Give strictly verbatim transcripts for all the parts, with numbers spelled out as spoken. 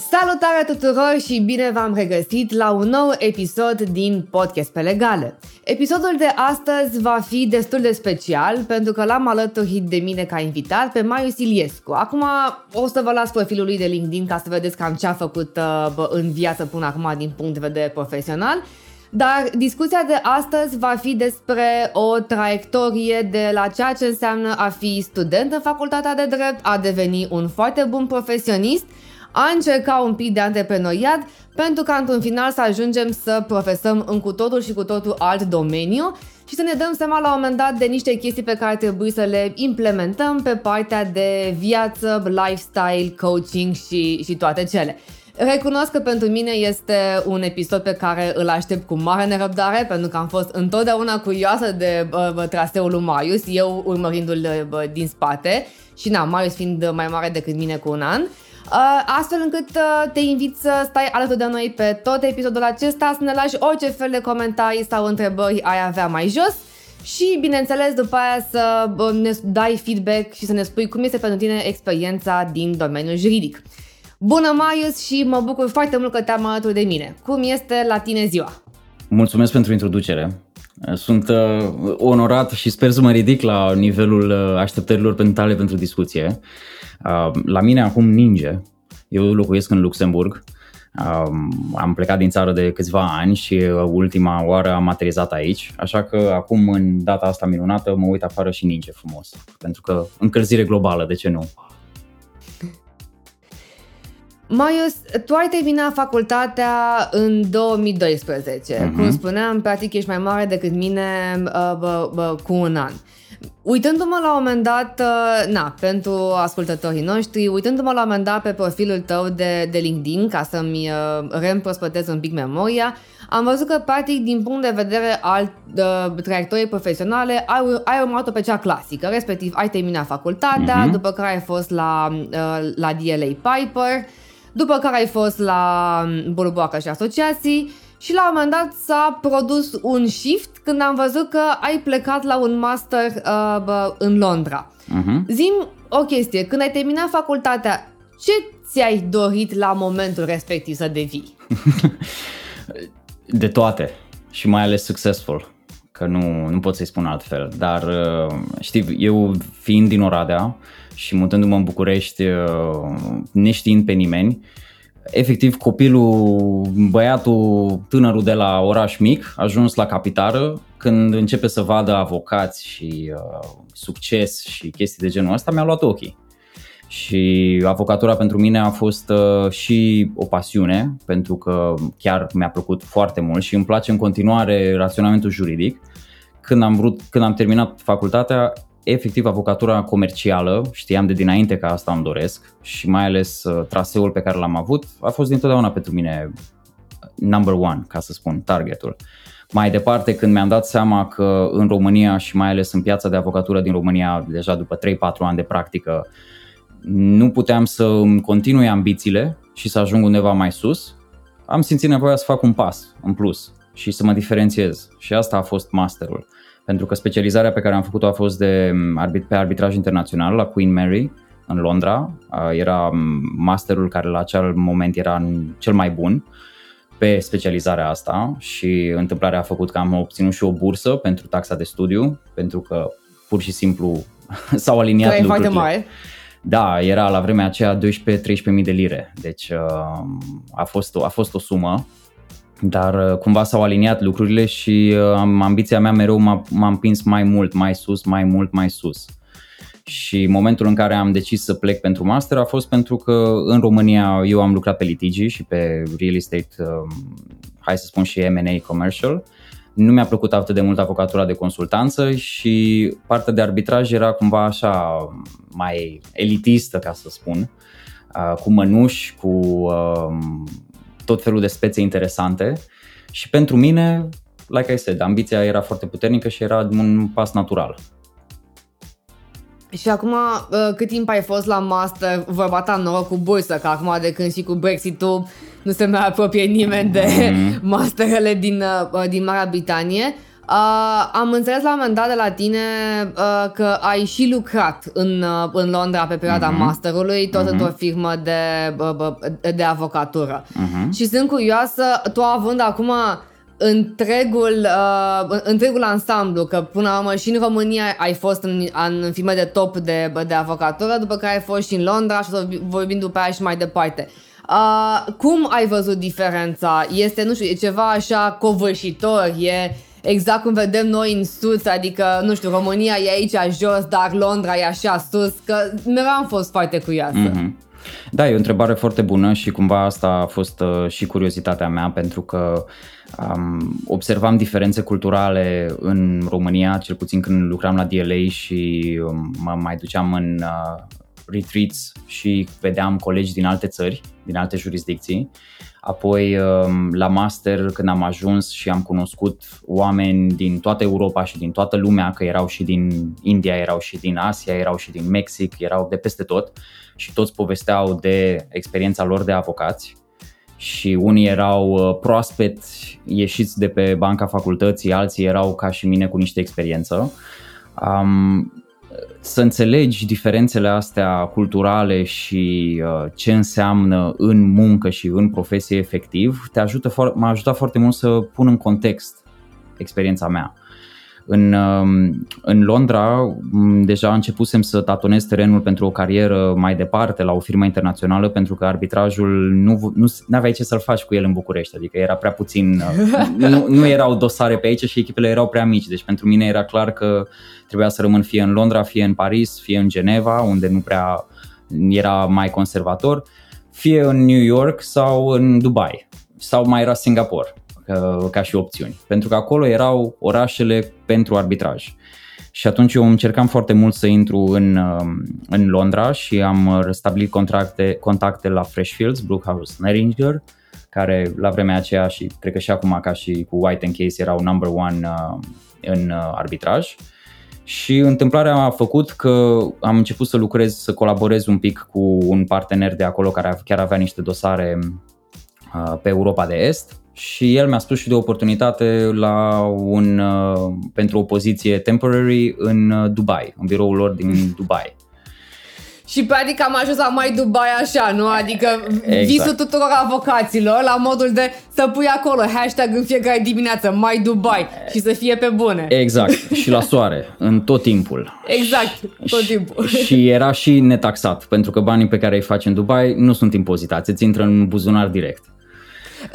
Salutare tuturor și bine v-am regăsit la un nou episod din Podcast pe Legale. Episodul de astăzi va fi destul de special pentru că l-am alăturit de mine ca invitat pe Maiu Siliescu. Acum o să vă las profilul lui de LinkedIn ca să vedeți cam ce a făcut bă, în viață până acum din punct de vedere profesional. Dar discuția de astăzi va fi despre o traiectorie de la ceea ce înseamnă a fi student în facultatea de drept, a deveni un foarte bun profesionist, a încerca un pic de antreprenoriat, pentru ca într-un final să ajungem să profesăm în cu totul și cu totul alt domeniu și să ne dăm seama la un moment dat de niște chestii pe care trebuie să le implementăm pe partea de viață, lifestyle, coaching și, și toate cele. Recunosc că pentru mine este un episod pe care îl aștept cu mare nerăbdare, pentru că am fost întotdeauna curioasă de uh, traseul lui Marius, eu urmărindu-l uh, din spate și na, Marius fiind mai mare decât mine cu un an. Astfel încât te invit să stai alături de noi pe tot episodul acesta, să ne lași orice fel de comentarii sau întrebări ai avea mai jos și, bineînțeles, după aia să ne dai feedback și să ne spui cum este pentru tine experiența din domeniul juridic. Bună, Marius, și mă bucur foarte mult că te-am alături de mine. Cum este la tine ziua? Mulțumesc pentru introducere. Sunt onorat și sper să mă ridic la nivelul așteptărilor tale pentru discuție. La mine acum ninge. Eu locuiesc în Luxemburg. Am plecat din țară de câțiva ani și ultima oară am aterizat aici. Așa că acum, în data asta minunată, mă uit afară și ninge frumos. Pentru că încălzire globală, de ce nu? Marius, tu ai terminat facultatea în două mii doisprezece, uh-huh. Cum spuneam, practic ești mai mare decât mine uh, bă, bă, cu un an. Uitându-mă la un moment dat, uh, na, pentru ascultătorii noștri, uitându-mă la un moment dat pe profilul tău de, de LinkedIn, ca să-mi uh, reîmprospătez un pic memoria, am văzut că practic din punct de vedere al uh, traiectoriei profesionale ai, ai urmat-o pe cea clasică, respectiv ai terminat facultatea, uh-huh. După care ai fost la, uh, la D L A Piper, după care ai fost la Bulboacă și Asociații și la un moment dat s-a produs un shift când am văzut că ai plecat la un master uh, bă, în Londra. Uh-huh. Zi-mi o chestie, când ai terminat facultatea, ce ți-ai dorit la momentul respectiv să devii? De toate și mai ales successful, că nu, nu pot să-i spun altfel, dar știi, eu fiind din Oradea și mutându-mă în București neștiind pe nimeni, efectiv copilul, băiatul, tânărul de la oraș mic, ajuns la capitală, când începe să vadă avocați și uh, succes și chestii de genul ăsta, mi-a luat ochii. Și avocatura pentru mine a fost uh, și o pasiune, pentru că chiar mi-a plăcut foarte mult și îmi place în continuare raționamentul juridic. Când am vrut, când am terminat facultatea, efectiv avocatura comercială, știam de dinainte că asta îmi doresc și mai ales uh, traseul pe care l-am avut a fost dintotdeauna pentru mine number one, ca să spun, targetul. Mai departe, când mi-am dat seama că în România și mai ales în piața de avocatură din România, deja după trei patru ani de practică, nu puteam să îmi continui ambițiile și să ajung undeva mai sus, am simțit nevoia să fac un pas în plus și să mă diferențiez și asta a fost masterul, pentru că specializarea pe care am făcut-o a fost de arbit- pe arbitraj internațional la Queen Mary în Londra, era masterul care la acel moment era cel mai bun pe specializarea asta și întâmplarea a făcut că am obținut și o bursă pentru taxa de studiu, pentru că pur și simplu s-au aliniat lucrurile. Foarte mare. Da, era la vremea aceea doisprezece treisprezece mii de lire, deci a fost, o, a fost o sumă, dar cumva s-au aliniat lucrurile și ambiția mea mereu m-a, m-a împins mai mult, mai sus, mai mult, mai sus. Și momentul în care am decis să plec pentru master a fost pentru că în România eu am lucrat pe litigi și pe real estate, hai să spun și M and A commercial. Nu mi-a plăcut atât de mult avocatura de consultanță și partea de arbitraj era cumva așa mai elitistă, ca să spun, cu mănuși, cu tot felul de spețe interesante și pentru mine, like I said, ambiția era foarte puternică și era un pas natural. Și acum, cât timp ai fost la master, vorba ta nouă cu bursă, că acum de când și cu Brexit-ul nu se mai apropie nimeni de masterele din, din Marea Britanie. Uh, am înțeles la un moment dat de la tine uh, că ai și lucrat în, uh, în Londra pe perioada uh-huh. masterului, tot uh-huh. într-o firmă de, uh, de avocatură. Uh-huh. Și sunt curioasă, tu având acum întregul, uh, întregul ansamblu, că până la urmă și în România ai fost în, în firme de top de, de avocatură, după care ai fost și în Londra și vorbim după aia și mai departe. Uh, cum ai văzut diferența? Este, nu știu, e ceva așa covârșitor, e... Exact cum vedem noi în sus, adică, nu știu, România e aici jos, dar Londra e așa sus, că mereu am fost foarte curioasă. Mm-hmm. Da, e o întrebare foarte bună și cumva asta a fost uh, și curiozitatea mea, pentru că um, observam diferențe culturale în România, cel puțin când lucram la D L A și um, mă mai duceam în uh, retreats și vedeam colegi din alte țări, din alte jurisdicții. Apoi la master, când am ajuns și am cunoscut oameni din toată Europa și din toată lumea, că erau și din India, erau și din Asia, erau și din Mexic, erau de peste tot și toți povesteau de experiența lor de avocați și unii erau proaspeți ieșiți de pe banca facultății, alții erau ca și mine cu niște experiență. Um, Să înțelegi diferențele astea culturale și ce înseamnă în muncă și în profesie efectiv te ajută, m-a ajutat foarte mult să pun în context experiența mea. În, în Londra deja începusem să tatonez terenul pentru o carieră mai departe la o firmă internațională, pentru că arbitrajul nu, nu aveai ce să-l faci cu el în București, adică era prea puțin, nu, nu erau dosare pe aici și echipele erau prea mici, deci pentru mine era clar că trebuia să rămân fie în Londra, fie în Paris, fie în Geneva, unde nu prea era mai conservator, fie în New York sau în Dubai sau mai era Singapore ca și opțiuni, pentru că acolo erau orașele pentru arbitraj. Și atunci eu încercam foarte mult să intru în, în Londra și am restabilit contracte, contacte la Freshfields, Brookhouse Neringer, care la vremea aceea și cred că și acum ca și cu White and Case erau number one în arbitraj. Și întâmplarea a făcut că am început să lucrez, să colaborez un pic cu un partener de acolo care chiar avea niște dosare pe Europa de Est. Și el mi-a spus și de oportunitate la un, pentru o poziție temporary în Dubai, în biroul lor din Dubai. Și practic am ajuns la mai Dubai așa, nu? Adică exact. Visul tuturor avocaților la modul de să pui acolo hashtag în fiecare dimineață, mai Dubai, și să fie pe bune. Exact, și la soare, în tot timpul. Exact, tot timpul. Și, și era și netaxat, pentru că banii pe care îi faci în Dubai nu sunt impozitați, îți intră în buzunar direct.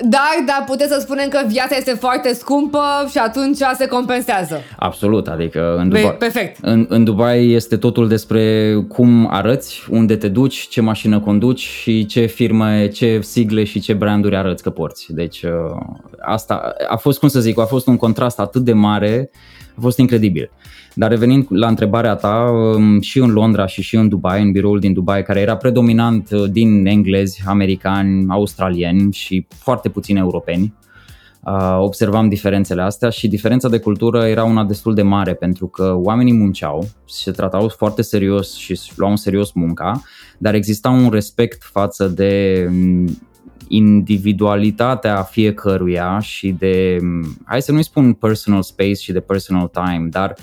Dar, dar putem să spunem că viața este foarte scumpă și atunci se compensează. Absolut, adică în Dubai, perfect. În, în Dubai este totul despre cum arăți, unde te duci, ce mașină conduci și ce firme, ce sigle și ce branduri arăți că porți. Deci asta a fost, cum să zic, a fost un contrast atât de mare, a fost incredibil. Dar revenind la întrebarea ta, și în Londra și și în Dubai, în biroul din Dubai, care era predominant din englezi, americani, australieni și foarte puțini europeni, observam diferențele astea și diferența de cultură era una destul de mare, pentru că oamenii munceau, se tratau foarte serios și luau în serios munca, dar exista un respect față de individualitatea fiecăruia și de, hai să nu-i spun personal space și de personal time, dar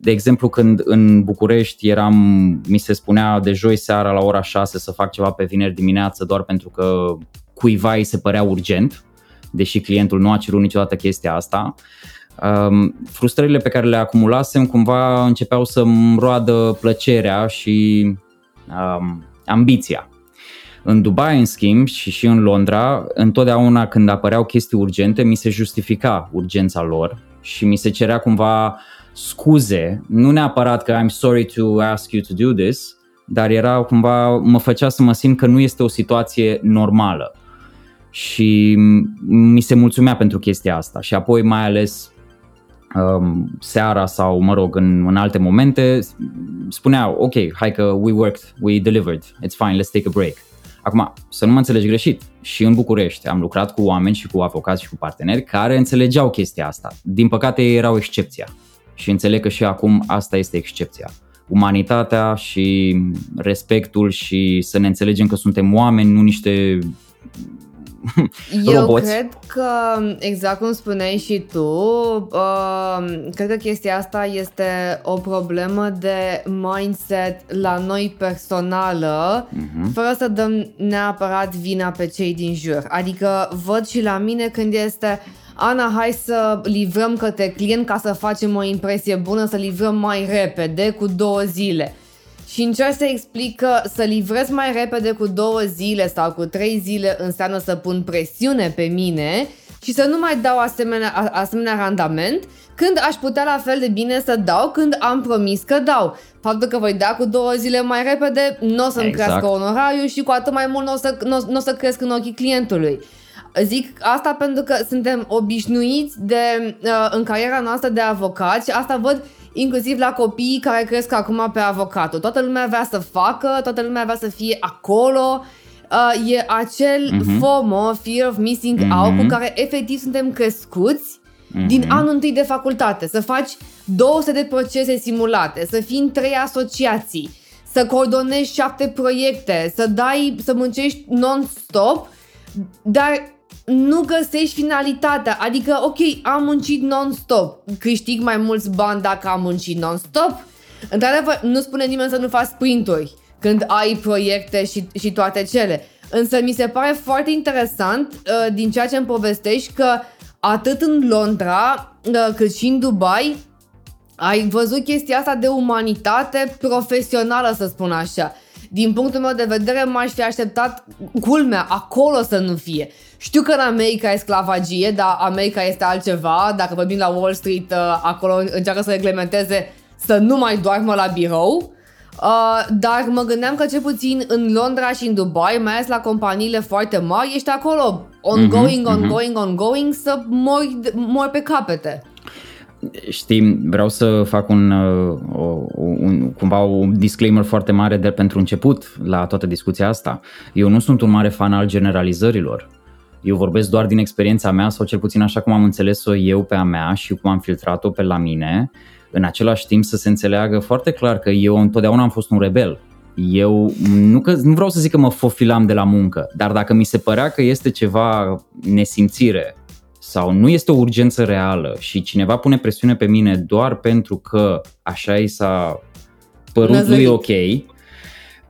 de exemplu când în București eram, mi se spunea de joi seara la ora șase să fac ceva pe vineri dimineață doar pentru că cuiva îi se părea urgent, deși clientul nu a cerut niciodată chestia asta. Frustrările pe care le acumulasem cumva începeau să-mi roadă plăcerea și um, ambiția. În Dubai, în schimb, și și în Londra, întotdeauna când apăreau chestii urgente, mi se justifica urgența lor și mi se cerea cumva scuze, nu neapărat că I'm sorry to ask you to do this, dar era cumva, mă făcea să mă simt că nu este o situație normală și mi se mulțumea pentru chestia asta. Și apoi mai ales seara sau, mă rog, în, în alte momente, spuneau, ok, hai că we worked, we delivered, it's fine, let's take a break. Acum, să nu mă înțelegi greșit, și în București am lucrat cu oameni și cu avocați și cu parteneri care înțelegeau chestia asta. Din păcate, ei erau excepția și înțeleg că și acum asta este excepția. Umanitatea și respectul și să ne înțelegem că suntem oameni, nu niște Eu roboți. Cred că, exact cum spuneai și tu, uh, cred că chestia asta este o problemă de mindset la noi personală, uh-huh. fără să dăm neapărat vina pe cei din jur. Adică văd și la mine când este... Ana, hai să livrăm către client ca să facem o impresie bună, să livrăm mai repede cu două zile. Și încerc să explic că să livrez mai repede cu două zile sau cu trei zile înseamnă să pun presiune pe mine și să nu mai dau asemenea, asemenea randament, când aș putea la fel de bine să dau când am promis că dau. Faptul că voi da cu două zile mai repede, nu o să-mi exact. crească onorariu și cu atât mai mult nu o să, n-o, n-o să cresc în ochii clientului. Zic asta pentru că suntem obișnuiți de, în cariera noastră de avocat și asta văd inclusiv la copiii care cresc acum pe avocatul. Toată lumea vrea să facă, toată lumea vrea să fie acolo. E acel mm-hmm. FOMO, Fear of Missing mm-hmm. Out, cu care efectiv suntem crescuți mm-hmm. din anul întâi de facultate. Să faci două sute de procese simulate, să fii în trei asociații, să coordonezi șapte proiecte, să dai, să muncești non-stop, dar... nu găsești finalitatea, adică ok, am muncit non-stop, câștig mai mulți bani dacă am muncit non-stop. Într-adevăr, nu spune nimeni să nu faci sprinturi când ai proiecte și, și toate cele, însă mi se pare foarte interesant uh, din ceea ce îmi povestești că atât în Londra uh, cât și în Dubai ai văzut chestia asta de umanitate profesională, să spun așa. Din punctul meu de vedere, m-aș fi așteptat, culmea, acolo să nu fie. Știu că în America e sclavagie, dar America este altceva. Dacă vorbim la Wall Street, acolo încearcă să reglementeze să nu mai doarmă la birou. Dar mă gândeam că cel puțin în Londra și în Dubai, mai ales la companiile foarte mari, ești acolo, ongoing, ongoing, ongoing, să mori, mori pe capete. Știi, vreau să fac un, un, cumva un disclaimer foarte mare de pentru început la toată discuția asta. Eu nu sunt un mare fan al generalizărilor. Eu vorbesc doar din experiența mea sau cel puțin așa cum am înțeles-o eu pe a mea și cum am filtrat-o pe la mine. În același timp să se înțeleagă foarte clar că eu întotdeauna am fost un rebel. Eu nu, că, nu vreau să zic că mă fofilam de la muncă, dar dacă mi se părea că este ceva nesimțire sau nu este o urgență reală și cineva pune presiune pe mine doar pentru că așa i s-a părut lui ok,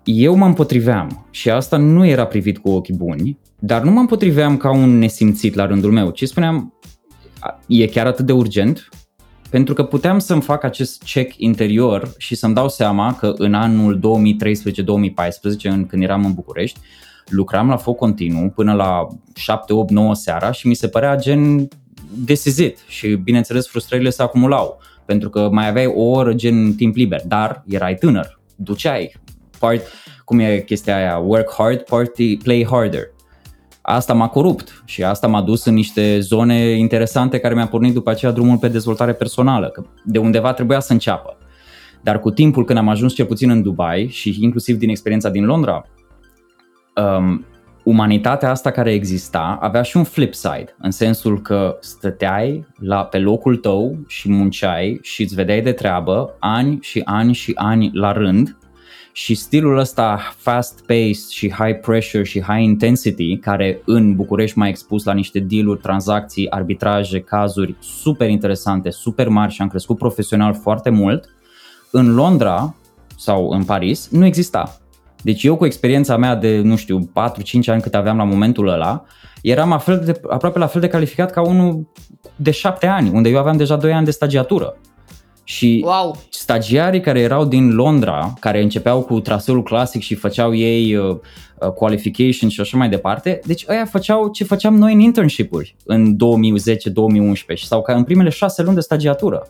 eu mă împotriveam și asta nu era privit cu ochi buni, dar nu mă împotriveam ca un nesimțit la rândul meu, ci spuneam, e chiar atât de urgent? Pentru că puteam să-mi fac acest check interior și să-mi dau seama că în anul două mii treisprezece două mii paisprezece, când eram în București, lucram la foc continuu până la șapte, opt, nouă seara și mi se părea gen desizit și bineînțeles frustrările se acumulau pentru că mai aveai o oră gen timp liber, dar erai tânăr, duceai, part, cum e chestia aia, work hard, party, play harder. Asta m-a corupt și asta m-a dus în niște zone interesante care mi-a pornit după aceea drumul pe dezvoltare personală, că de undeva trebuia să înceapă. Dar cu timpul, când am ajuns cel puțin în Dubai și inclusiv din experiența din Londra, Um, umanitatea asta care exista avea și un flip side, în sensul că stăteai la, pe locul tău și munceai și îți vedeai de treabă ani și ani și ani la rând și stilul ăsta fast-paced și high pressure și high intensity, care în București m-a expus la niște deal-uri, tranzacții, arbitraje, cazuri super interesante, super mari și am crescut profesional foarte mult, în Londra sau în Paris nu exista. Deci eu cu experiența mea de, nu știu, patru-cinci ani cât aveam la momentul ăla, eram afel de, aproape la fel de calificat ca unul de șapte ani, unde eu aveam deja doi ani de stagiatură. Și wow. Stagiarii care erau din Londra, care începeau cu traseul clasic și făceau ei uh, qualification și așa mai departe, deci ăia făceau ce făceam noi în internship-uri în două mii zece două mii unsprezece sau ca în primele șase luni de stagiatură.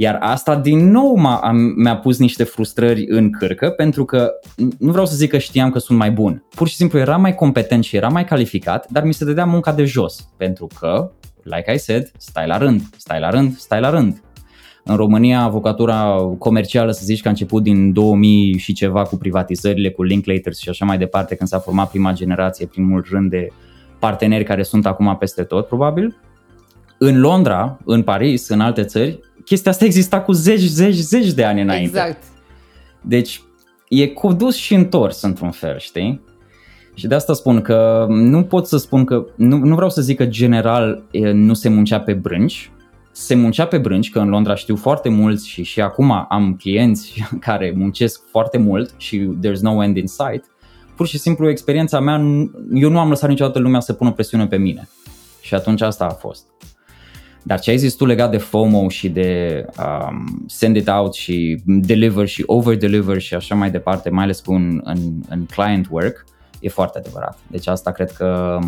Iar asta din nou m-a, mi-a pus niște frustrări în cârcă, pentru că nu vreau să zic că știam că sunt mai bun. Pur și simplu eram mai competent și eram mai calificat, dar mi se dădea munca de jos. Pentru că, like I said, stai la rând, stai la rând, stai la rând. În România, avocatura comercială, să zici că a început din două mii și ceva cu privatizările, cu Linklaters și așa mai departe, când s-a format prima generație, primul rând de parteneri care sunt acum peste tot, probabil. În Londra, în Paris, în alte țări, chestia asta exista cu zeci, zeci, zeci de ani înainte. Exact. Deci e cu dus și întors într-un fel, știi? Și de asta spun că nu pot să spun că, nu, nu vreau să zic că general nu se muncea pe brânci. Se muncea pe brânci, că în Londra știu foarte mulți și, și acum am clienți care muncesc foarte mult și there's no end in sight. Pur și simplu experiența mea, eu nu am lăsat niciodată lumea să pună presiune pe mine. Și atunci asta a fost. Dar ce ai zis tu legat de FOMO și de um, send it out și deliver și over deliver și așa mai departe, mai ales cu un, în, în client work, e foarte adevărat. Deci asta cred că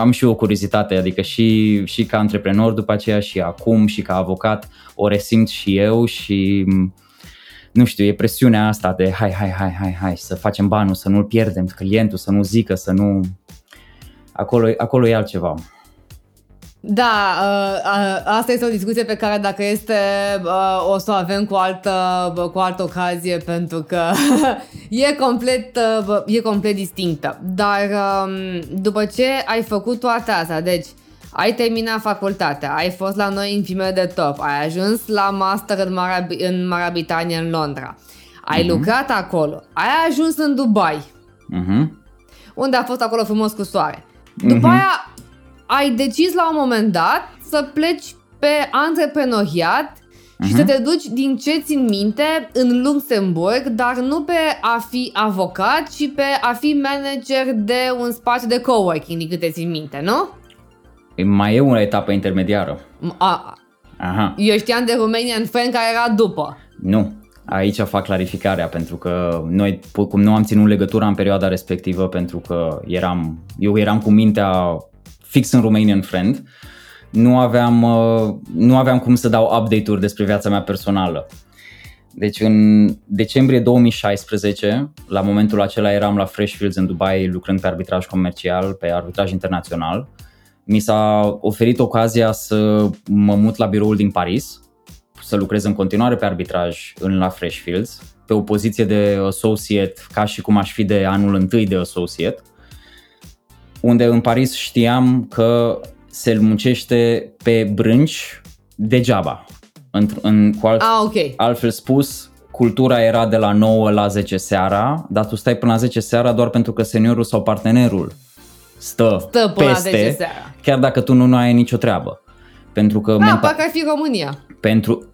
am și o curiozitate, adică și, și ca antreprenor după aceea și acum și ca avocat o resimt și eu și nu știu, e presiunea asta de hai, hai, hai, hai, hai să facem banul, să nu-l pierdem, clientul să nu zică, să nu... Acolo, acolo e altceva. Da, asta este o discuție pe care dacă este o să o avem cu altă, cu altă ocazie, pentru că e complet, e complet distinctă. Dar după ce ai făcut toate astea, deci ai terminat facultatea, ai fost la noi în filme de top, ai ajuns la master în Marea, în Marea Britanie, în Londra, ai uh-huh. lucrat acolo, ai ajuns în Dubai, uh-huh. unde a fost acolo frumos cu soare. După uh-huh. aia ai decis la un moment dat să pleci pe antreprenoriat uh-huh. și să te duci, din ce țin minte, în Luxemburg, dar nu pe a fi avocat, ci pe a fi manager de un spațiu de coworking, din câte țin minte, nu? Mai e o etapă intermediară. A, Aha. Eu știam de Romanian Friend care era după. Nu, aici fac clarificarea, pentru că noi, cum nu am ținut legătura în perioada respectivă, pentru că eram, eu eram cu mintea fix în Romanian Friend, nu aveam, nu aveam cum să dau update-uri despre viața mea personală. Deci în decembrie două mii șaisprezece, la momentul acela eram la Freshfields în Dubai, lucrând pe arbitraj comercial, pe arbitraj internațional. Mi s-a oferit ocazia să mă mut la biroul din Paris, să lucrez în continuare pe arbitraj în la Freshfields, pe o poziție de associate, ca și cum aș fi de anul întâi de associate, unde în Paris știam că se muncește pe brânci degeaba. În, în, cu alt, ah, okay. Altfel spus, cultura era de la nouă la zece seara, dar tu stai până la zece seara doar pentru că seniorul sau partenerul stă, stă până peste, la zece seara. Chiar dacă tu nu, nu ai nicio treabă. Pentru că... Da, menta- parcă ar fi România. Pentru...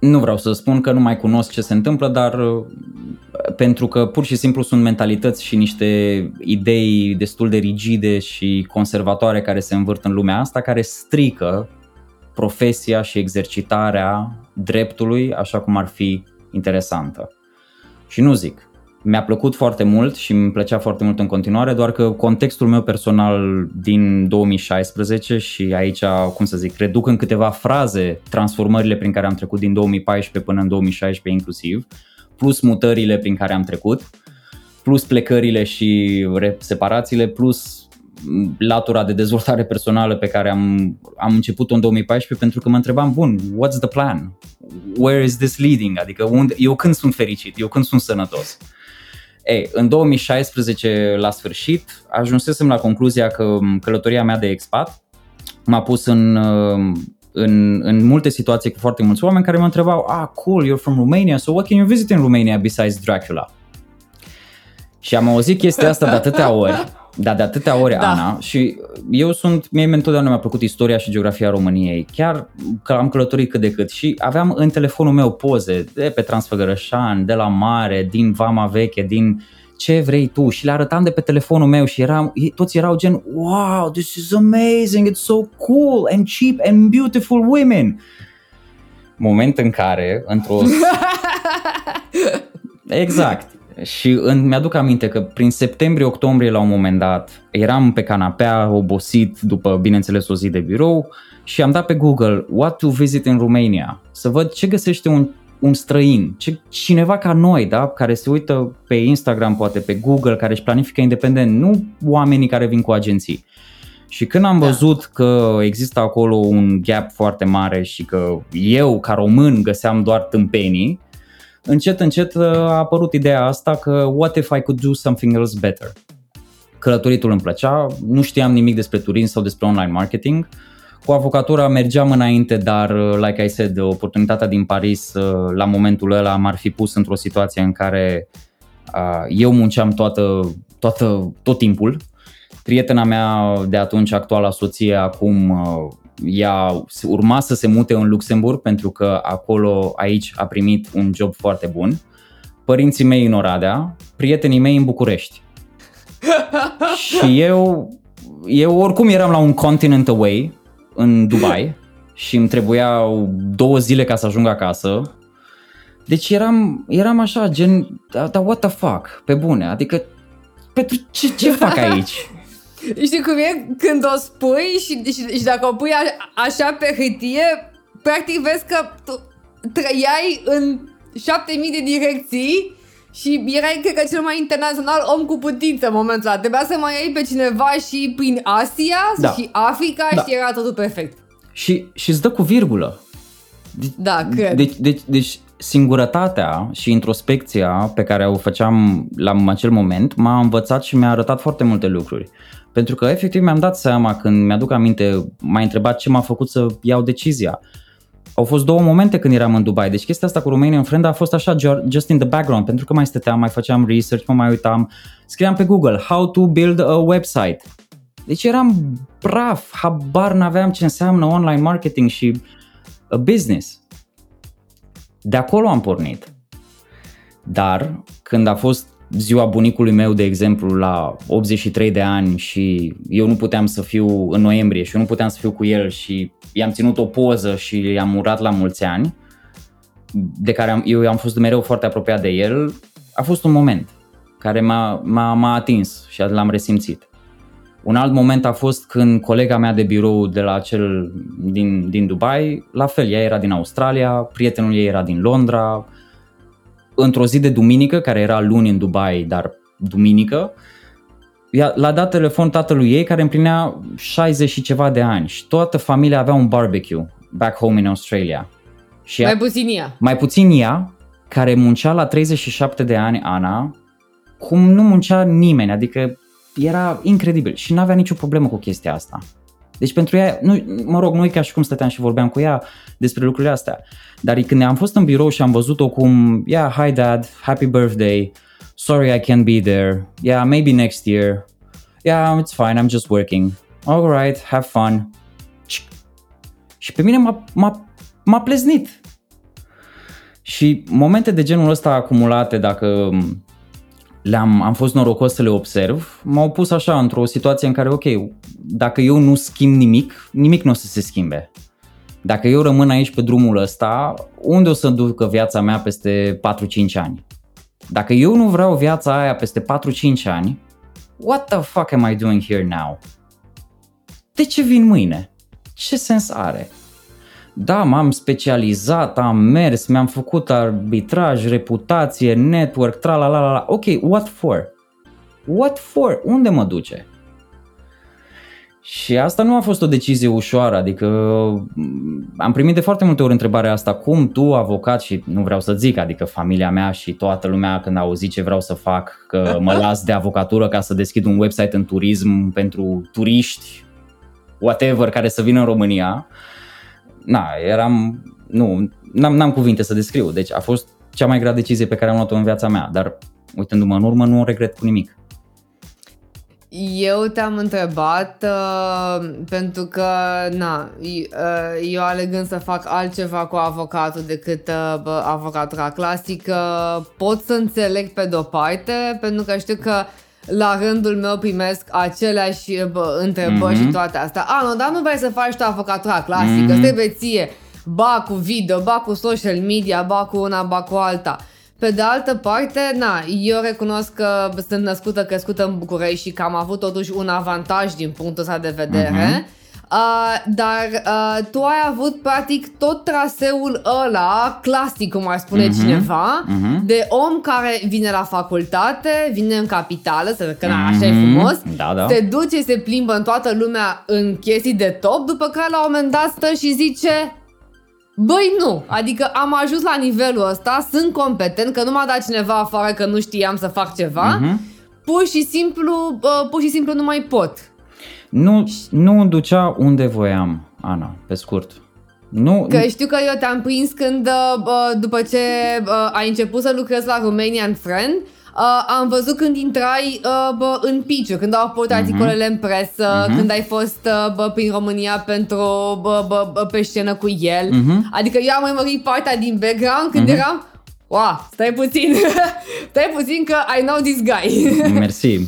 Nu vreau să spun că nu mai cunosc ce se întâmplă, dar pentru că pur și simplu sunt mentalități și niște idei destul de rigide și conservatoare care se învârt în lumea asta, care strică profesia și exercitarea dreptului așa cum ar fi interesantă. Și nu zic, mi-a plăcut foarte mult și îmi plăcea foarte mult în continuare, doar că contextul meu personal din două mii șaisprezece și aici, cum să zic, reduc în câteva fraze transformările prin care am trecut din două mii paisprezece până în două mii șaisprezece inclusiv, plus mutările prin care am trecut, plus plecările și separațiile, plus latura de dezvoltare personală pe care am, am început-o în două mii paisprezece, pentru că mă întrebam, bun, what's the plan? Where is this leading? Adică unde, eu când sunt fericit, eu când sunt sănătos? Ei, în două mii șaisprezece, la sfârșit, ajunsesem la concluzia că călătoria mea de expat m-a pus în, în, în multe situații cu foarte mulți oameni care mă întrebau, ah, cool, you're from Romania, so what can you visit in Romania besides Dracula? Și am auzit chestia asta de atâtea ori, da, de atâtea ori, da. Ana, și eu sunt, mie întotdeauna mi-a plăcut istoria și geografia României, chiar că am călătorit cât de cât și aveam în telefonul meu poze de pe Transfăgărășan, de la Mare, din Vama Veche, din ce vrei tu și le arătam de pe telefonul meu și eram, toți erau gen, wow, this is amazing, it's so cool and cheap and beautiful women. Moment în care, într-o... Exact. Și în, mi-aduc aminte că prin septembrie-octombrie la un moment dat eram pe canapea obosit după, bineînțeles, o zi de birou și am dat pe Google what to visit in Romania să văd ce găsește un, un străin, ce, cineva ca noi, da? Care se uită pe Instagram, poate pe Google, care își planifică independent, nu oamenii care vin cu agenții. Și când am văzut că există acolo un gap foarte mare și că eu, ca român, găseam doar tâmpenii, încet, încet a apărut ideea asta că what if I could do something else better? Călătoritul îmi plăcea, nu știam nimic despre turism sau despre online marketing. Cu avocatura mergeam înainte, dar, like I said, oportunitatea din Paris la momentul ăla m-ar fi pus într-o situație în care uh, eu munceam toată, toată, tot timpul. Prietena mea de atunci, actuala soție, acum ea urma să se mute în Luxemburg pentru că acolo, aici, a primit un job foarte bun. Părinții mei în Oradea, prietenii mei în București. Și eu, eu oricum eram la un continent away în Dubai și îmi trebuiau două zile ca să ajung acasă. Deci eram, eram așa, gen, dar what the fuck, pe bune, adică pentru ce, ce fac aici? Știi cum e? Când o spui și, și, și dacă o pui a, așa pe hârtie, practic vezi că tu trăiai în șapte mii de direcții și erai, cred că, cel mai internațional om cu putință în momentul ăla. Trebuia să mai iei pe cineva și prin Asia, da, și Africa, da, și era totul perfect. Și îți dă cu virgulă. De, da, cred. Deci... De, de, de, singurătatea și introspecția pe care o făceam la acel moment m-a învățat și mi-a arătat foarte multe lucruri. Pentru că efectiv mi-am dat seama, când mi-aduc aminte, m-a întrebat ce m-a făcut să iau decizia. Au fost două momente când eram în Dubai, deci chestia asta cu Romanian Friend a fost așa, just in the background, pentru că mai stăteam, mai făceam research, mă mai uitam, scriam pe Google, how to build a website. Deci eram praf, habar n-aveam ce înseamnă online marketing și business. De acolo am pornit, dar când a fost ziua bunicului meu, de exemplu, la optzeci și trei de ani și eu nu puteam să fiu în noiembrie și eu nu puteam să fiu cu el și i-am ținut o poză și i-am urat la mulți ani, de care am, eu am fost mereu foarte apropiat de el, a fost un moment care m-a, m-a, m-a atins și l-am resimțit. Un alt moment a fost când colega mea de birou de la cel din, din Dubai, la fel, ea era din Australia, prietenul ei era din Londra. Într-o zi de duminică, care era luni în Dubai, dar duminică, l-a dat telefon tatălui ei care împlinea șaizeci și ceva de ani și toată familia avea un barbecue back home in Australia. Și mai puțin ea. Mai puțin ea, care muncea la treizeci și șapte de ani, Ana, cum nu muncea nimeni, adică era incredibil și n-avea nicio problemă cu chestia asta. Deci pentru ea, nu, mă rog, nu e ca și cum stăteam și vorbeam cu ea despre lucrurile astea. Dar când am fost în birou și am văzut-o cum, yeah, hi dad, happy birthday, sorry I can't be there, yeah, maybe next year, yeah, it's fine, I'm just working, alright, have fun. Și pe mine m-a, m-a, m-a pleznit. Și momente de genul ăsta acumulate, dacă... Le-am, am fost norocos să le observ, m-au pus așa într-o situație în care, ok, dacă eu nu schimb nimic, nimic nu o să se schimbe. Dacă eu rămân aici pe drumul ăsta, unde o să ducă viața mea peste patru-cinci ani? Dacă eu nu vreau viața aia peste patru-cinci ani, what the fuck am I doing here now? De ce vin mâine? Ce sens are? Da, m-am specializat, am mers, mi-am făcut arbitraj, reputație, network, tralalala. Ok, what for? What for? Unde mă duce? Și asta nu a fost o decizie ușoară, adică am primit de foarte multe ori întrebarea asta, cum tu, avocat, și nu vreau să zic, adică familia mea și toată lumea când a auzit ce vreau să fac, că mă las de avocatură ca să deschid un website în turism pentru turiști, whatever, care să vină în România. Na, eram, nu, n-am, n-am cuvinte să descriu, deci a fost cea mai grea decizie pe care am luat-o în viața mea, dar uitându-mă în urmă nu o regret cu nimic. Eu te-am întrebat uh, pentru că na, uh, eu alegând să fac altceva cu avocatul decât uh, avocatura clasică, pot să înțeleg pe de-o parte, pentru că știu că la rândul meu primesc aceleași bă, întrebări, mm-hmm, și toate astea. A, nu, dar nu vrei să faci tu avocatura clasică, mm-hmm, trebuie ție, ba cu video, ba cu social media, ba cu una, ba cu alta. Pe de altă parte, na, eu recunosc că sunt născută, crescută în București și că am avut totuși un avantaj din punctul ăsta de vedere, mm-hmm. Uh, dar uh, tu ai avut practic tot traseul ăla clasic, cum ar spune, uh-huh, cineva, uh-huh, de om care vine la facultate, vine în capitală, să că, na, așa e frumos, da, da, se duce, se plimbă în toată lumea în chestii de top, după care la un moment dat stă și zice, băi nu, adică am ajuns la nivelul ăsta, sunt competent, că nu m-a dat cineva afară că nu știam să fac ceva, uh-huh, pur și simplu, uh, pur și simplu nu mai pot. Nu, nu îmi ducea unde voiam, Ana, pe scurt. Nu, că știu că eu te-am prins când, după ce ai început să lucrezi la Romanian Friend, Uh, am văzut când intrai uh, bă, în Piciu, când au apărut articolele în presă, uh-huh. când ai fost uh, bă, prin România pentru bă, bă, bă, pe scenă cu el. Uh-huh. Adică eu am mai mărit partea din background când uh-huh. eram, wow, stai puțin, stai puțin că I know this guy. Mersi.